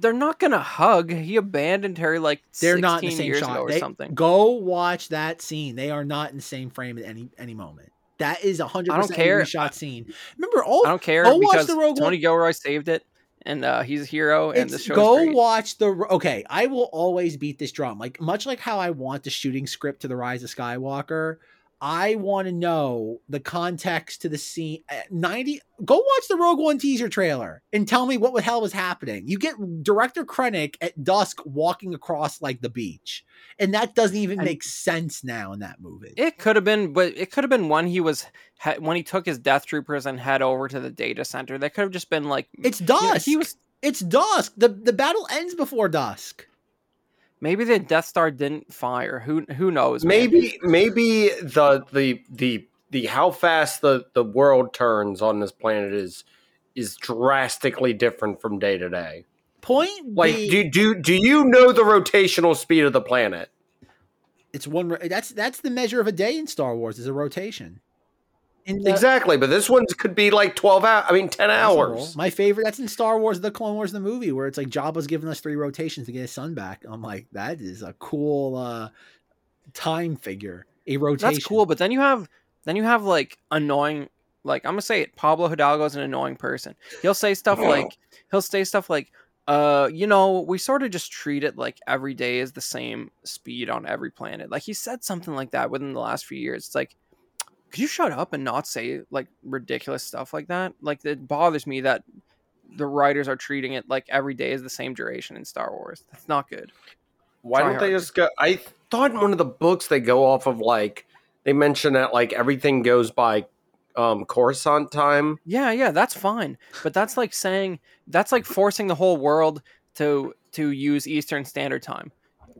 They're not gonna hug. He abandoned her like 16 they're not in the same years shot. Ago or something. Go watch that scene. They are not in the same frame at any moment. That is 100% shot scene. Remember, I don't care because Tony Gilroy saved it, and he's a hero. And the show. Go watch the. Okay, I will always beat this drum. Like much like how I want the shooting script to The Rise of Skywalker, I want to know the context to the scene. Go watch the Rogue One teaser trailer and tell me what the hell was happening. You get director Krennic at dusk walking across like the beach, and that doesn't even make sense now in that movie. It could have been when he took his death troopers and head over to the data center. That could have just been like it's dusk. It's dusk. The battle ends before dusk. Maybe the Death Star didn't fire. Who knows? Man? Maybe the how fast the world turns on this planet is drastically different from day to day. Point like B, do you know the rotational speed of the planet? It's one. That's the measure of a day in Star Wars is a rotation. Exactly, but this one could be like 10 hours. My favorite, that's in Star Wars, The Clone Wars, the movie, where it's like Jabba's giving us 3 rotations to get his son back. I'm like, that is a cool time figure, a rotation. That's cool, but then you have like annoying, like I'm gonna say it, Pablo Hidalgo's an annoying person. He'll say stuff like, we sort of just treat it like every day is the same speed on every planet. Like he said something like that within the last few years. It's like, could you shut up and not say like ridiculous stuff like that? Like it bothers me that the writers are treating it like every day is the same duration in Star Wars. That's not good. Why don't they just go? I thought in one of the books they go off of like they mention that like everything goes by Coruscant time. Yeah, that's fine. But that's like saying that's like forcing the whole world to use Eastern Standard Time.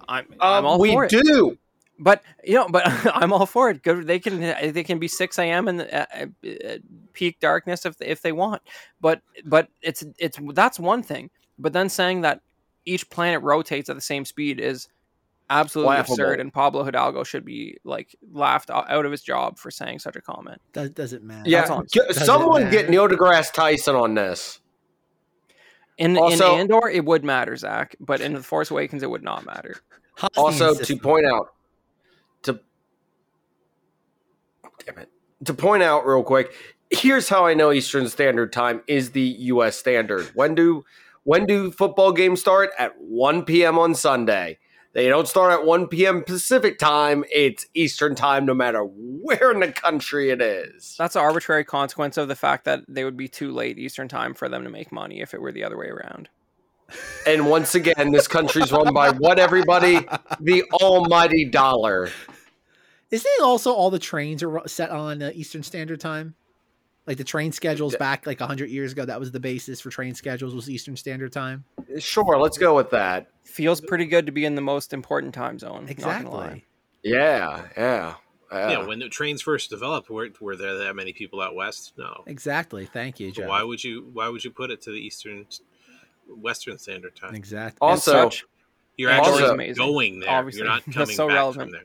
I'm all for it. We do. But I'm all for it. They can be 6 a.m. in the peak darkness if they want. But it's that's one thing. But then saying that each planet rotates at the same speed is absolutely absurd, and Pablo Hidalgo should be like laughed out of his job for saying such a comment. Doesn't matter. Yeah, someone get Neil deGrasse Tyson on this. In Andor, it would matter, Zach. But in The Force Awakens, it would not matter. Also, to point out. damn it. To point out real quick, here's how I know Eastern Standard Time is the U.S. standard. When do football games start? At 1 p.m. on Sunday. They don't start at 1 p.m. Pacific time. It's Eastern time, no matter where in the country it is. That's an arbitrary consequence of the fact that they would be too late Eastern time for them to make money if it were the other way around. And once again, this country's run by what, everybody? The almighty dollar. Isn't it also all the trains are set on Eastern Standard Time? Like the train schedules back like 100 years ago, that was the basis for train schedules was Eastern Standard Time. Sure, let's go with that. Feels pretty good to be in the most important time zone. Exactly. Not gonna lie. Yeah, when the trains first developed, were there that many people out west? No. Exactly. Thank you, Joe. So why would you put it to the Western Standard Time? Exactly. Also, you're actually going there. Obviously. You're not coming back from there.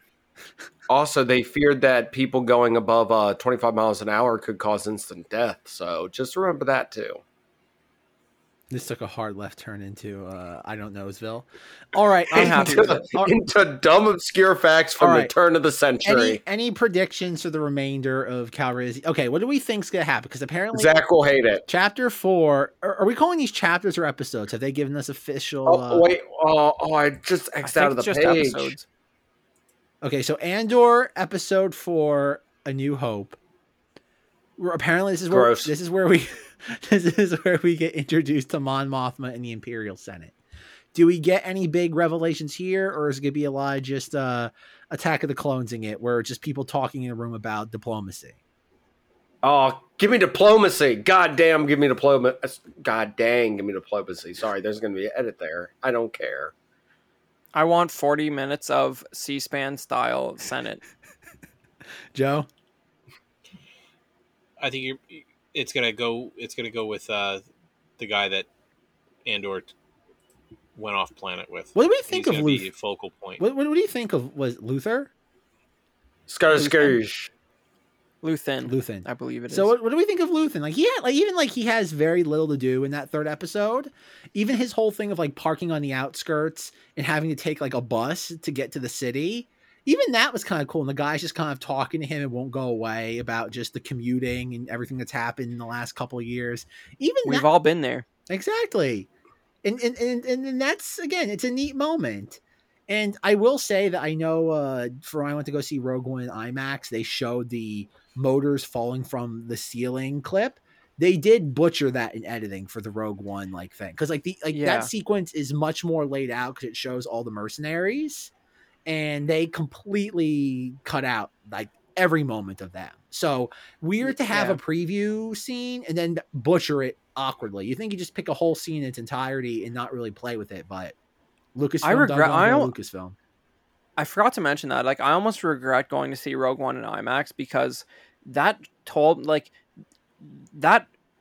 Also, they feared that people going above 25 miles an hour could cause instant death. So just remember that, too. This took a hard left turn into, I don't knowsville. All right. I'm happy with it. Into dumb, obscure facts from the turn of the century. Any predictions for the remainder of Calrissian? Okay, what do we think's going to happen? Because apparently Zach will hate it. Chapter 4. Are we calling these chapters or episodes? Have they given us official? I just X'd out of the page. Episodes. Okay, so Andor episode 4, A New Hope. Apparently, this is where we get introduced to Mon Mothma and the Imperial Senate. Do we get any big revelations here, or is it gonna be a lie? Just Attack of the Clones-ing it, where it's just people talking in a room about diplomacy. Oh, give me diplomacy! God dang, give me diplomacy! Sorry, there's gonna be an edit there. I don't care. I want 40 minutes of C-SPAN style Senate. Joe, I think it's gonna go with the guy that Andor went off planet with. What do we think of Luther? Focal point. What do you think of was Luther? Scourge. Luthen, I believe it is. So what do we think of Luthen? Like he has very little to do in that third episode. Even his whole thing of like parking on the outskirts and having to take like a bus to get to the city. Even that was kind of cool. And the guy's just kind of talking to him and won't go away about just the commuting and everything that's happened in the last couple of years. We've all been there. Exactly. And that's, again, it's a neat moment. And I will say that I know for when I went to go see Rogue One in IMAX, they showed the motors falling from the ceiling clip. They did butcher that in editing for the Rogue One like thing, because that sequence is much more laid out because it shows all the mercenaries, and they completely cut out like every moment of them. So weird to have a preview scene and then butcher it awkwardly. You think you just pick a whole scene in its entirety and not really play with it, but. Lucasfilm, Lucasfilm. I forgot to mention that. Like, I almost regret going to see Rogue One in IMAX because that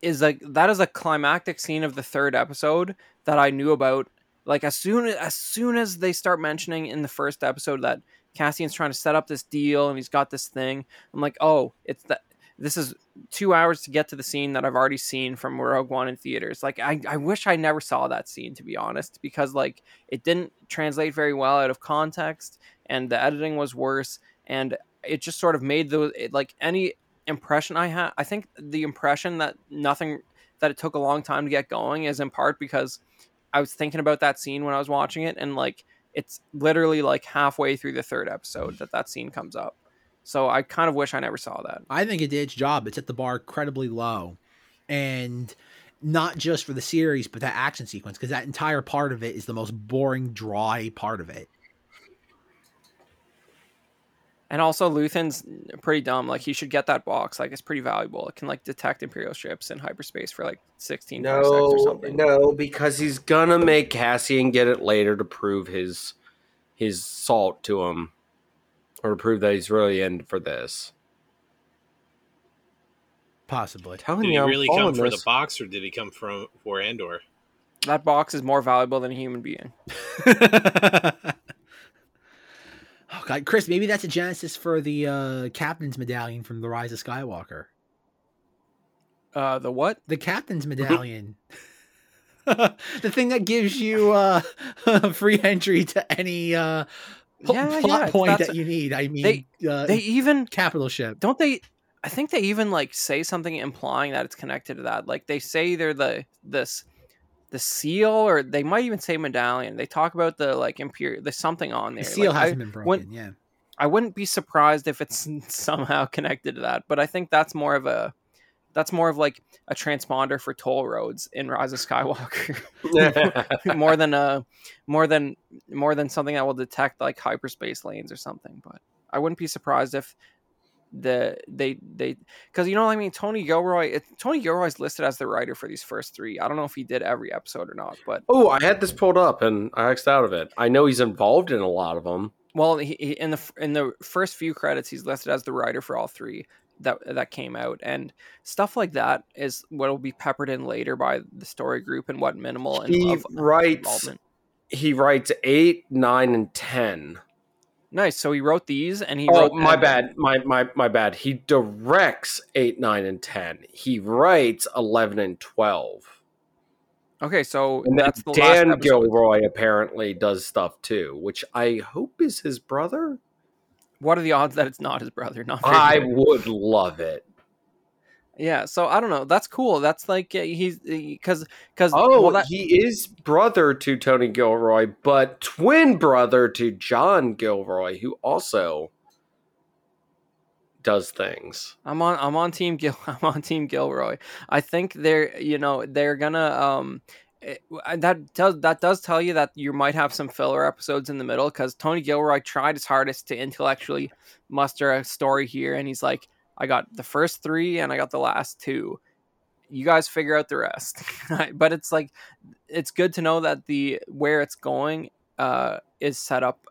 is a climactic scene of the third episode that I knew about. Like, as soon as they start mentioning in the first episode that Cassian's trying to set up this deal and he's got this thing, I'm like, oh, it's that. This is 2 hours to get to the scene that I've already seen from Rogue One in theaters. Like, I wish I never saw that scene, to be honest, because like it didn't translate very well out of context and the editing was worse. And it just sort of made any impression I had. I think the impression that it took a long time to get going is in part because I was thinking about that scene when I was watching it. And like, it's literally like halfway through the third episode that scene comes up. So I kind of wish I never saw that. I think it did its job. It set the bar incredibly low. And not just for the series, but that action sequence, because that entire part of it is the most boring, dry part of it. And also Luthen's pretty dumb. Like, he should get that box. Like, it's pretty valuable. It can like detect Imperial ships in hyperspace for like 16 parsecs or something. No, because he's gonna make Cassian get it later to prove his salt to him. Or to prove that he's really in for this. Possibly. Did he really come for the box, or did he come for Andor? That box is more valuable than a human being. Oh, God. Chris, maybe that's a genesis for the Captain's Medallion from The Rise of Skywalker. The what? The Captain's Medallion. The thing that gives you free entry to any... plot point that you need. I mean, they even capital ship. Don't they? I think they even like say something implying that it's connected to that. Like they say they're the seal, or they might even say medallion. They talk about the like imperial, there's something on there. The seal hasn't been broken. Yeah. I wouldn't be surprised if it's somehow connected to that, but I think that's more of a, that's more of like a transponder for toll roads in Rise of Skywalker, more than something that will detect like hyperspace lanes or something. But I wouldn't be surprised if they because you know what I mean. Tony Gilroy's listed as the writer for these first three. I don't know if he did every episode or not, but I had this pulled up and I X'd out of it. I know he's involved in a lot of them. Well, he in the first few credits, he's listed as the writer for all three that came out, and stuff like that is what will be peppered in later by the story group and what minimal involvement. He writes 8, 9, and 10. Nice. So he wrote these, and he wrote. Oh, my bad. He directs 8, 9, and 10. He writes 11 and 12. Okay, so and that's the Dan last Gilroy apparently does stuff too, which I hope is his brother. What are the odds that it's not his brother? Not I would love it. Yeah, so I don't know. That's cool. That's like he's because he is brother to Tony Gilroy, but twin brother to John Gilroy, who also does things. I'm on team Gilroy. I think they're gonna That does tell you that you might have some filler episodes in the middle, because Tony Gilroy tried his hardest to intellectually muster a story here, and he's like, I got the first three and I got the last two. You guys figure out the rest. But it's like, it's good to know that where it's going is set up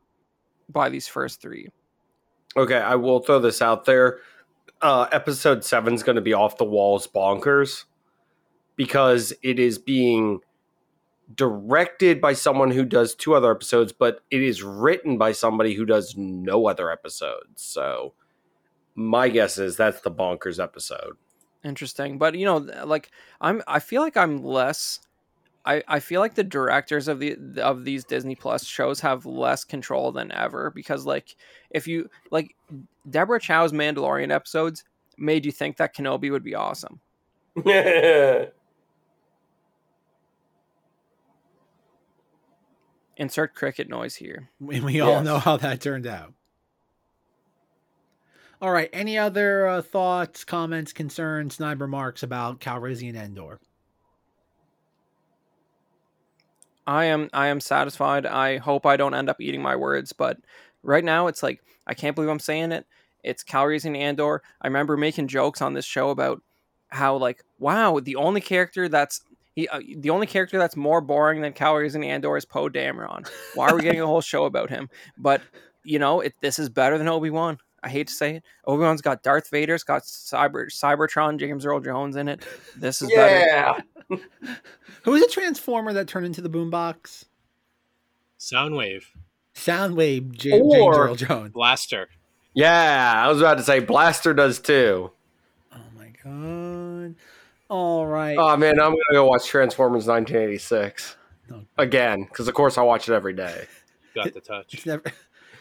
by these first three. Okay, I will throw this out there. Episode 7 is going to be off the walls bonkers, because it is being directed by someone who does 2 other episodes, but it is written by somebody who does no other episodes. So my guess is that's the bonkers episode. Interesting. But like I feel like the directors of these Disney Plus shows have less control than ever, because like if you like Deborah Chow's Mandalorian episodes made you think that Kenobi would be awesome. Insert cricket noise here. We all know how that turned out. All right. Any other thoughts, comments, concerns, snide remarks about Calrissian Andor? I am satisfied. I hope I don't end up eating my words, but right now it's like, I can't believe I'm saying it. It's Calrissian Andor. I remember making jokes on this show about how like, wow, the only character that's more boring than Calrissian Andor is Poe Dameron. Why are we getting a whole show about him? But, this is better than Obi-Wan. I hate to say it. Obi-Wan's got Darth Vader, it's got Cybertron, James Earl Jones in it. This is better. Who was a transformer that turned into the boombox? Soundwave, James Earl Jones. Blaster. Yeah, I was about to say Blaster does too. Oh my God. All right. Oh, man, I'm going to go watch Transformers 1986 again, because, of course, I watch it every day. Got the touch.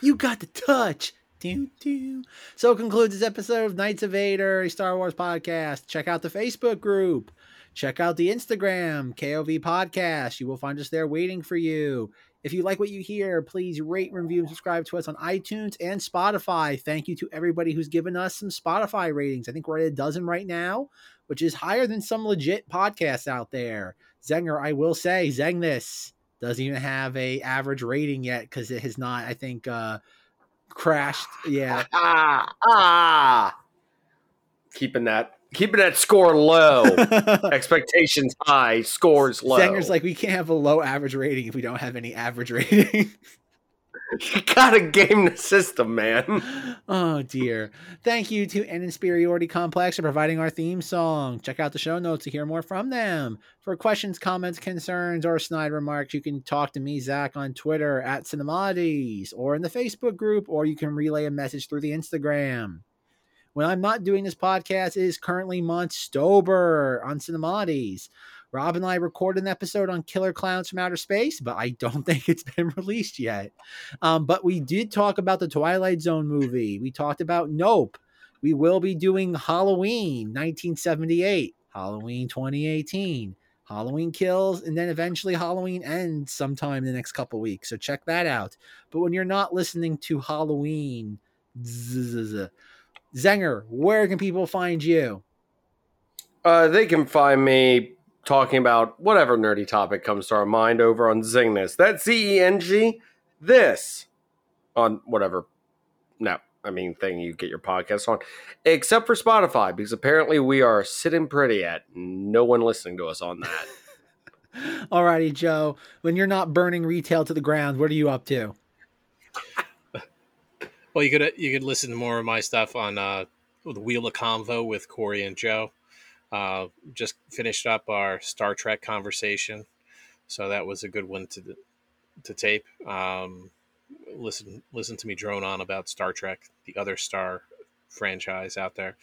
You got the touch. Doo-doo. So concludes this episode of Knights of Vader, a Star Wars podcast. Check out the Facebook group. Check out the Instagram, KOV Podcast. You will find us there waiting for you. If you like what you hear, please rate, review, and subscribe to us on iTunes and Spotify. Thank you to everybody who's given us some Spotify ratings. I think we're at 12 right now, which is higher than some legit podcasts out there. Zenger, I will say, Zengness doesn't even have a average rating yet, because it has not, I think, crashed. Yeah. Keeping that score low. Expectations high, scores low. Zenger's like, we can't have a low average rating if we don't have any average rating. You gotta game the system, man. Oh, dear. Thank you to An Inferiority Complex for providing our theme song. Check out the show notes to hear more from them. For questions, comments, concerns, or snide remarks, you can talk to me, Zach, on Twitter @Cinemodities, or in the Facebook group, or you can relay a message through the Instagram. When I'm not doing this podcast, it is currently Monstober on Cinemodities. Rob and I recorded an episode on Killer Clowns from Outer Space, but I don't think it's been released yet. But we did talk about the Twilight Zone movie. We talked about Nope. We will be doing Halloween 1978, Halloween 2018, Halloween Kills, and then eventually Halloween Ends sometime in the next couple weeks. So check that out. But when you're not listening to Halloween, Zenger, where can people find you? They can find me talking about whatever nerdy topic comes to our mind over on Zingness. That's Z-E-N-G. This on whatever. No. I mean, thing you get your podcast on, except for Spotify, because apparently we are sitting pretty at no one listening to us on that. All righty, Joe. When you're not burning retail to the ground, what are you up to? Well, you could listen to more of my stuff on the Wheel of Convo with Corey and Joe. Just finished up our Star Trek conversation, so that was a good one to tape. Listen to me drone on about Star Trek, the other Star franchise out there.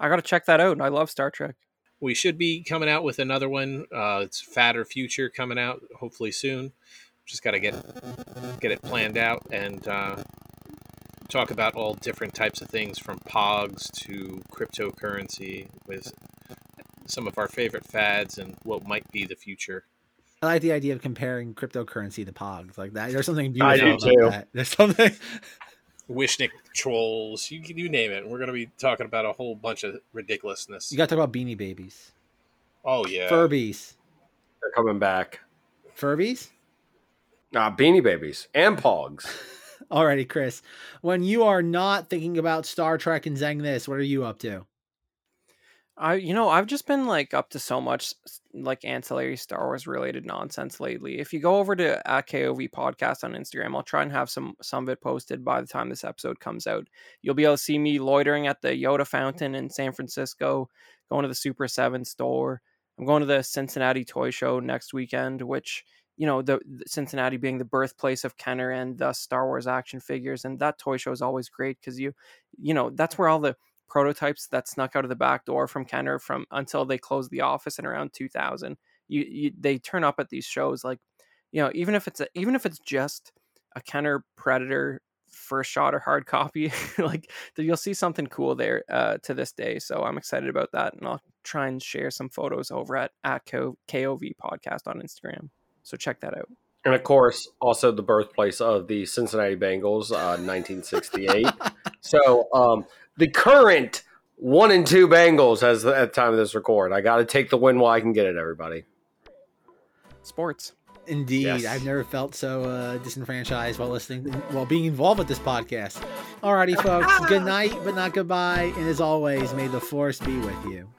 I gotta check that out. I love Star Trek. We should be coming out with another one. It's Fatter Future coming out hopefully soon. Just gotta get it planned out and talk about all different types of things from pogs to cryptocurrency with some of our favorite fads and what might be the future. I like the idea of comparing cryptocurrency to pogs like that. There's something beautiful about that. There's something. Wishnik trolls. You name it. We're going to be talking about a whole bunch of ridiculousness. You got to talk about Beanie Babies. Oh, yeah. Furbies. They're coming back. Furbies? Beanie Babies and pogs. Alrighty, Chris. When you are not thinking about Star Trek and Zengness, what are you up to? I've just been up to so much ancillary Star Wars related nonsense lately. If you go over to @KOV podcast on Instagram, I'll try and have some of it posted by the time this episode comes out. You'll be able to see me loitering at the Yoda fountain in San Francisco, going to the Super 7 store. I'm going to the Cincinnati Toy Show next weekend, which, the Cincinnati being the birthplace of Kenner and thus Star Wars action figures. And that toy show is always great because that's where all the prototypes that snuck out of the back door from Kenner from until they closed the office in around 2000, they turn up at these shows. Even if it's just a Kenner Predator first shot or hard copy, you'll see something cool there to this day. So I'm excited about that, and I'll try and share some photos over at KOV podcast on Instagram. So check that out. And of course, also the birthplace of the Cincinnati Bengals, 1968. So the current 1-2 Bengals as at the time of this record. I got to take the win while I can get it, everybody. Sports. Indeed. Yes. I've never felt so disenfranchised while being involved with this podcast. Alrighty, folks. Good night, but not goodbye. And as always, may the force be with you.